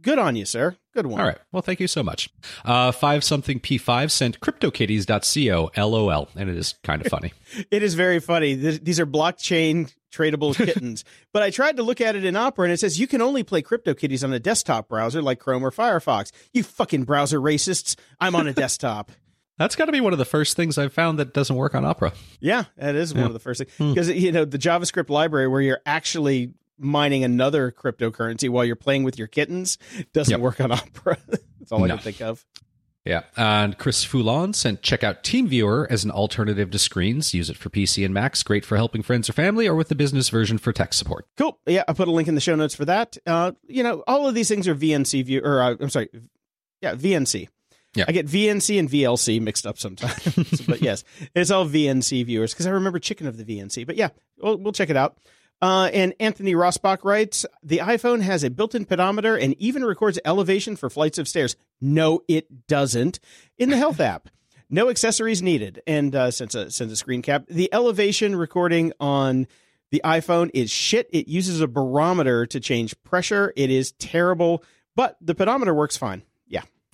good on you, sir. Good one. All right. Well, thank you so much. 5-something P5 sent CryptoKitties.co LOL. And it is kind of funny. It is very funny. These are blockchain tradable kittens. But I tried to look at it in Opera, and it says you can only play CryptoKitties on a desktop browser like Chrome or Firefox. You fucking browser racists. I'm on a desktop. That's got to be one of the first things I've found that doesn't work on Opera. Yeah, that is one of the first things. Because, you know, the JavaScript library where you're actually mining another cryptocurrency while you're playing with your kittens doesn't work on Opera. That's all I can think of. Yeah. And Chris Foulon sent, check out TeamViewer as an alternative to screens. Use it for PC and Macs. Great for helping friends or family, or with the business version for tech support. Cool. Yeah, I put a link in the show notes for that. You know, all of these things are VNC view, or I'm sorry. Yeah, VNC. Yeah. I get VNC and VLC mixed up sometimes, but yes, it's all VNC viewers because I remember Chicken of the VNC. But yeah, we'll check it out. And Anthony Rosbach writes, the iPhone has a built-in pedometer and even records elevation for flights of stairs. No, it doesn't. In the Health app, no accessories needed. And sends a screen cap. The elevation recording on the iPhone is shit. It uses a barometer to change pressure. It is terrible, but the pedometer works fine.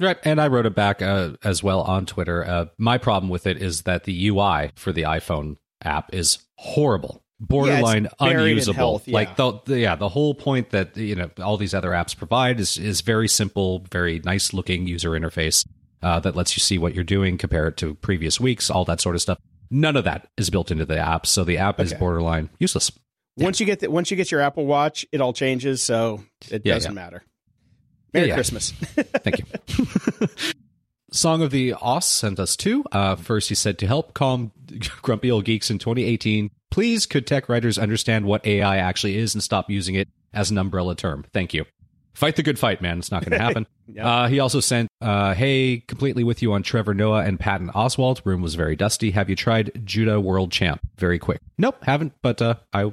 Right. And I wrote it back as well on Twitter. My problem with it is that the UI for the iPhone app is horrible, borderline unusable. Health, yeah. Like, the whole point that, you know, all these other apps provide is very simple, very nice looking user interface that lets you see what you're doing, compare it to previous weeks, all that sort of stuff. None of that is built into the app. So the app is borderline useless. Once you get your Apple Watch, it all changes. So it doesn't matter. Merry Christmas. Thank you. Song of the Oss sent us two. First, he said, to help calm grumpy old geeks in 2018, please could tech writers understand what AI actually is and stop using it as an umbrella term? Thank you. Fight the good fight, man. It's not going to happen. He also sent, hey, completely with you on Trevor Noah and Patton Oswalt. Room was very dusty. Have you tried Judah World Champ? Very quick. Nope, haven't. But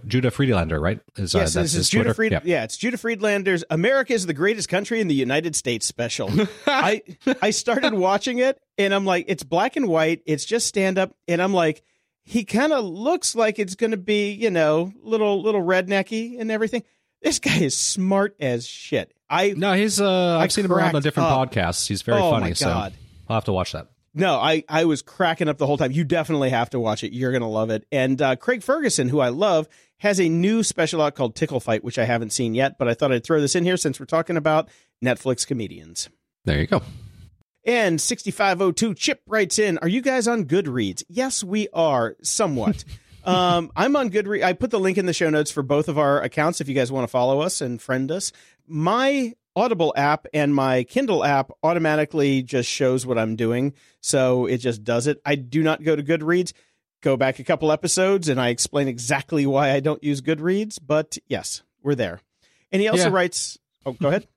Judah Friedlander, right? This is Judah Friedlander. Yeah, it's Judah Friedlander's America is the Greatest Country in the United States special. I started watching it, and I'm like, it's black and white. It's just stand-up. And I'm like, he kind of looks like it's going to be, you know, little rednecky and everything. This guy is smart as shit. I've seen him around on different podcasts. He's very funny. So I'll have to watch that. No, I was cracking up the whole time. You definitely have to watch it. You're going to love it. And Craig Ferguson, who I love, has a new special out called Tickle Fight, which I haven't seen yet, but I thought I'd throw this in here since we're talking about Netflix comedians. There you go. And 6502 Chip writes in, are you guys on Goodreads? Yes, we are, somewhat. I'm on Goodreads. I put the link in the show notes for both of our accounts if you guys want to follow us and friend us. My Audible app and my Kindle app automatically just shows what I'm doing, so it just does it. I do not go to Goodreads. Go back a couple episodes, and I explain exactly why I don't use Goodreads, but yes, we're there. And he also writes... Oh, go ahead.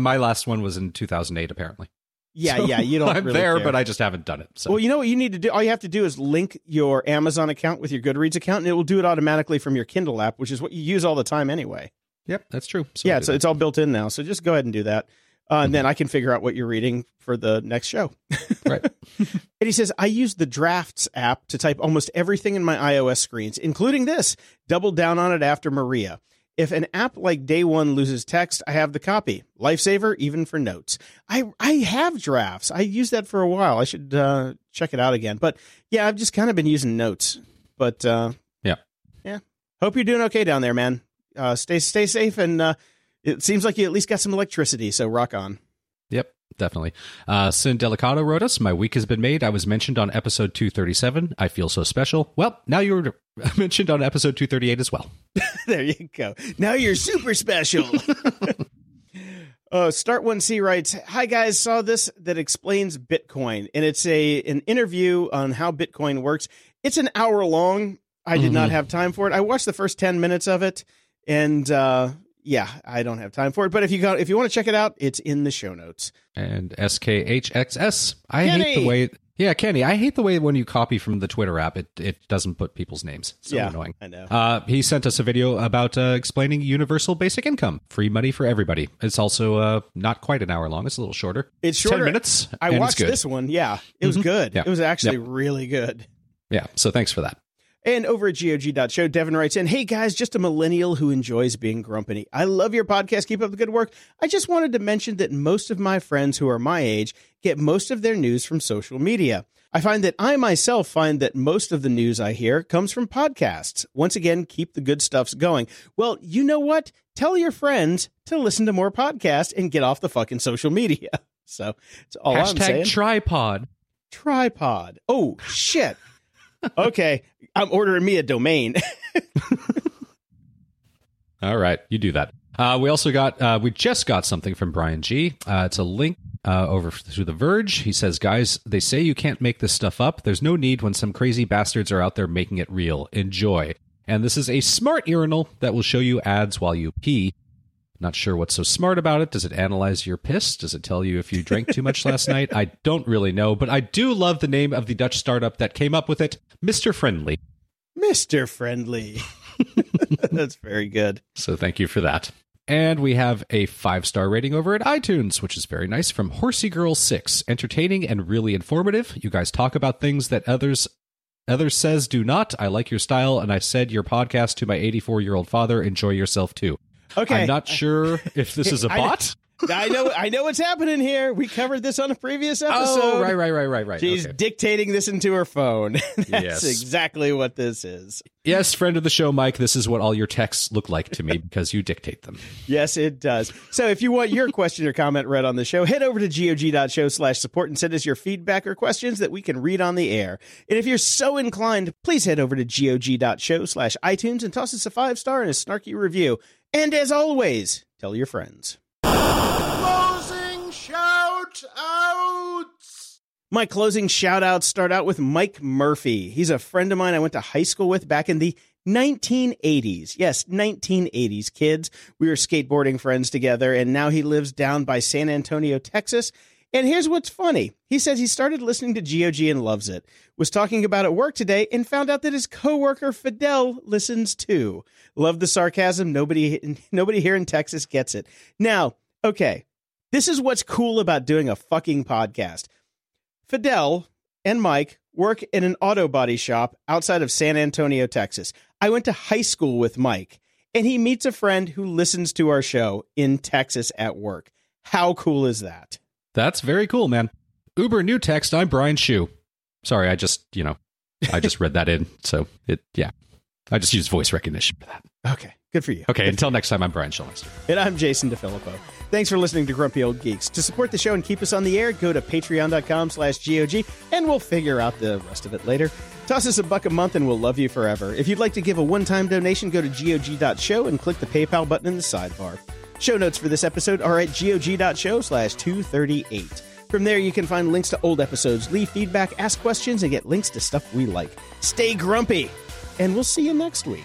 My last one was in 2008, apparently. Yeah, so you don't I'm really there, care. But I just haven't done it. So. Well, you know what you need to do? All you have to do is link your Amazon account with your Goodreads account, and it will do it automatically from your Kindle app, which is what you use all the time anyway. Yep, that's true. So yeah, so it's all built in now. So just go ahead and do that. And then I can figure out what you're reading for the next show. Right. And he says, I use the Drafts app to type almost everything in my iOS screens, including this. Doubled down on it after Maria. If an app like Day One loses text, I have the copy. Lifesaver, even for notes. I have Drafts. I used that for a while. I should check it out again. But yeah, I've just kind of been using notes. But yeah. Hope you're doing okay down there, man. Stay safe, and it seems like you at least got some electricity. So rock on. Yep, definitely. Sin Delicato wrote us, my week has been made. I was mentioned on episode 237. I feel so special. Well, now you're mentioned on episode 238 as well. There you go. Now you're super special. Start1C writes, hi guys, saw this that explains Bitcoin, and it's an interview on how Bitcoin works. It's an hour long. I did not have time for it. I watched the first 10 minutes of it, and I don't have time for it. But if you want to check it out, it's in the show notes. And SKHXS, I hate the way when you copy from the Twitter app, it doesn't put people's names. It's so annoying. I know. He sent us a video about explaining universal basic income, free money for everybody. It's also not quite an hour long. It's a little shorter. It's shorter. 10 minutes. I watched this one. Yeah, it was good. Yeah. It was actually really good. Yeah. So thanks for that. And over at GOG.show, Devin writes in, hey guys, just a millennial who enjoys being grumpy. I love your podcast. Keep up the good work. I just wanted to mention that most of my friends who are my age get most of their news from social media. I find that I myself find that most of the news I hear comes from podcasts. Once again, keep the good stuffs going. Well, you know what? Tell your friends to listen to more podcasts and get off the fucking social media. So it's all I'm saying. Tripod. Oh, shit. Okay. I'm ordering me a domain. All right. You do that. We also got, we just got something from Brian G. It's a link over to The Verge. He says, guys, they say you can't make this stuff up. There's no need when some crazy bastards are out there making it real. Enjoy. And this is a smart urinal that will show you ads while you pee. Not sure what's so smart about it. Does it analyze your piss? Does it tell you if you drank too much last night? I don't really know, but I do love the name of the Dutch startup that came up with it, Mr. Friendly. Mr. Friendly. That's very good. So thank you for that. And we have a 5-star rating over at iTunes, which is very nice, from Horsey Girl 6. Entertaining and really informative. You guys talk about things that others says do not. I like your style, and I said your podcast to my 84-year-old father. Enjoy yourself too. Okay. I'm not sure if this is a bot. I know what's happening here. We covered this on a previous episode. Oh, right. She's dictating this into her phone. That's exactly what this is. Yes, friend of the show, Mike, this is what all your texts look like to me because you dictate them. Yes, it does. So if you want your question or comment read on the show, head over to gog.show/support and send us your feedback or questions that we can read on the air. And if you're so inclined, please head over to gog.show/iTunes and toss us a 5-star and a snarky review. And as always, tell your friends. Closing shout-outs! My closing shout-outs start out with Mike Murphy. He's a friend of mine I went to high school with back in the 1980s. Yes, 1980s, kids. We were skateboarding friends together, and now he lives down by San Antonio, Texas. And here's what's funny. He says he started listening to GOG and loves it. Was talking about at work today and found out that his coworker Fidel listens too. Love the sarcasm. Nobody here in Texas gets it. Now, okay, this is what's cool about doing a fucking podcast. Fidel and Mike work in an auto body shop outside of San Antonio, Texas. I went to high school with Mike, and he meets a friend who listens to our show in Texas at work. How cool is that? That's very cool, man. Uber New Text, I'm Brian Shu. Sorry, I just read that in. So, I just used voice recognition for that. Okay. Good for you. Okay, until next time, I'm Brian Schulmeister. And I'm Jason DeFilippo. Thanks for listening to Grumpy Old Geeks. To support the show and keep us on the air, go to patreon.com/GOG, and we'll figure out the rest of it later. Toss us $1 a month, and we'll love you forever. If you'd like to give a one-time donation, go to GOG.show and click the PayPal button in the sidebar. Show notes for this episode are at GOG.show/238. From there, you can find links to old episodes, leave feedback, ask questions, and get links to stuff we like. Stay grumpy, and we'll see you next week.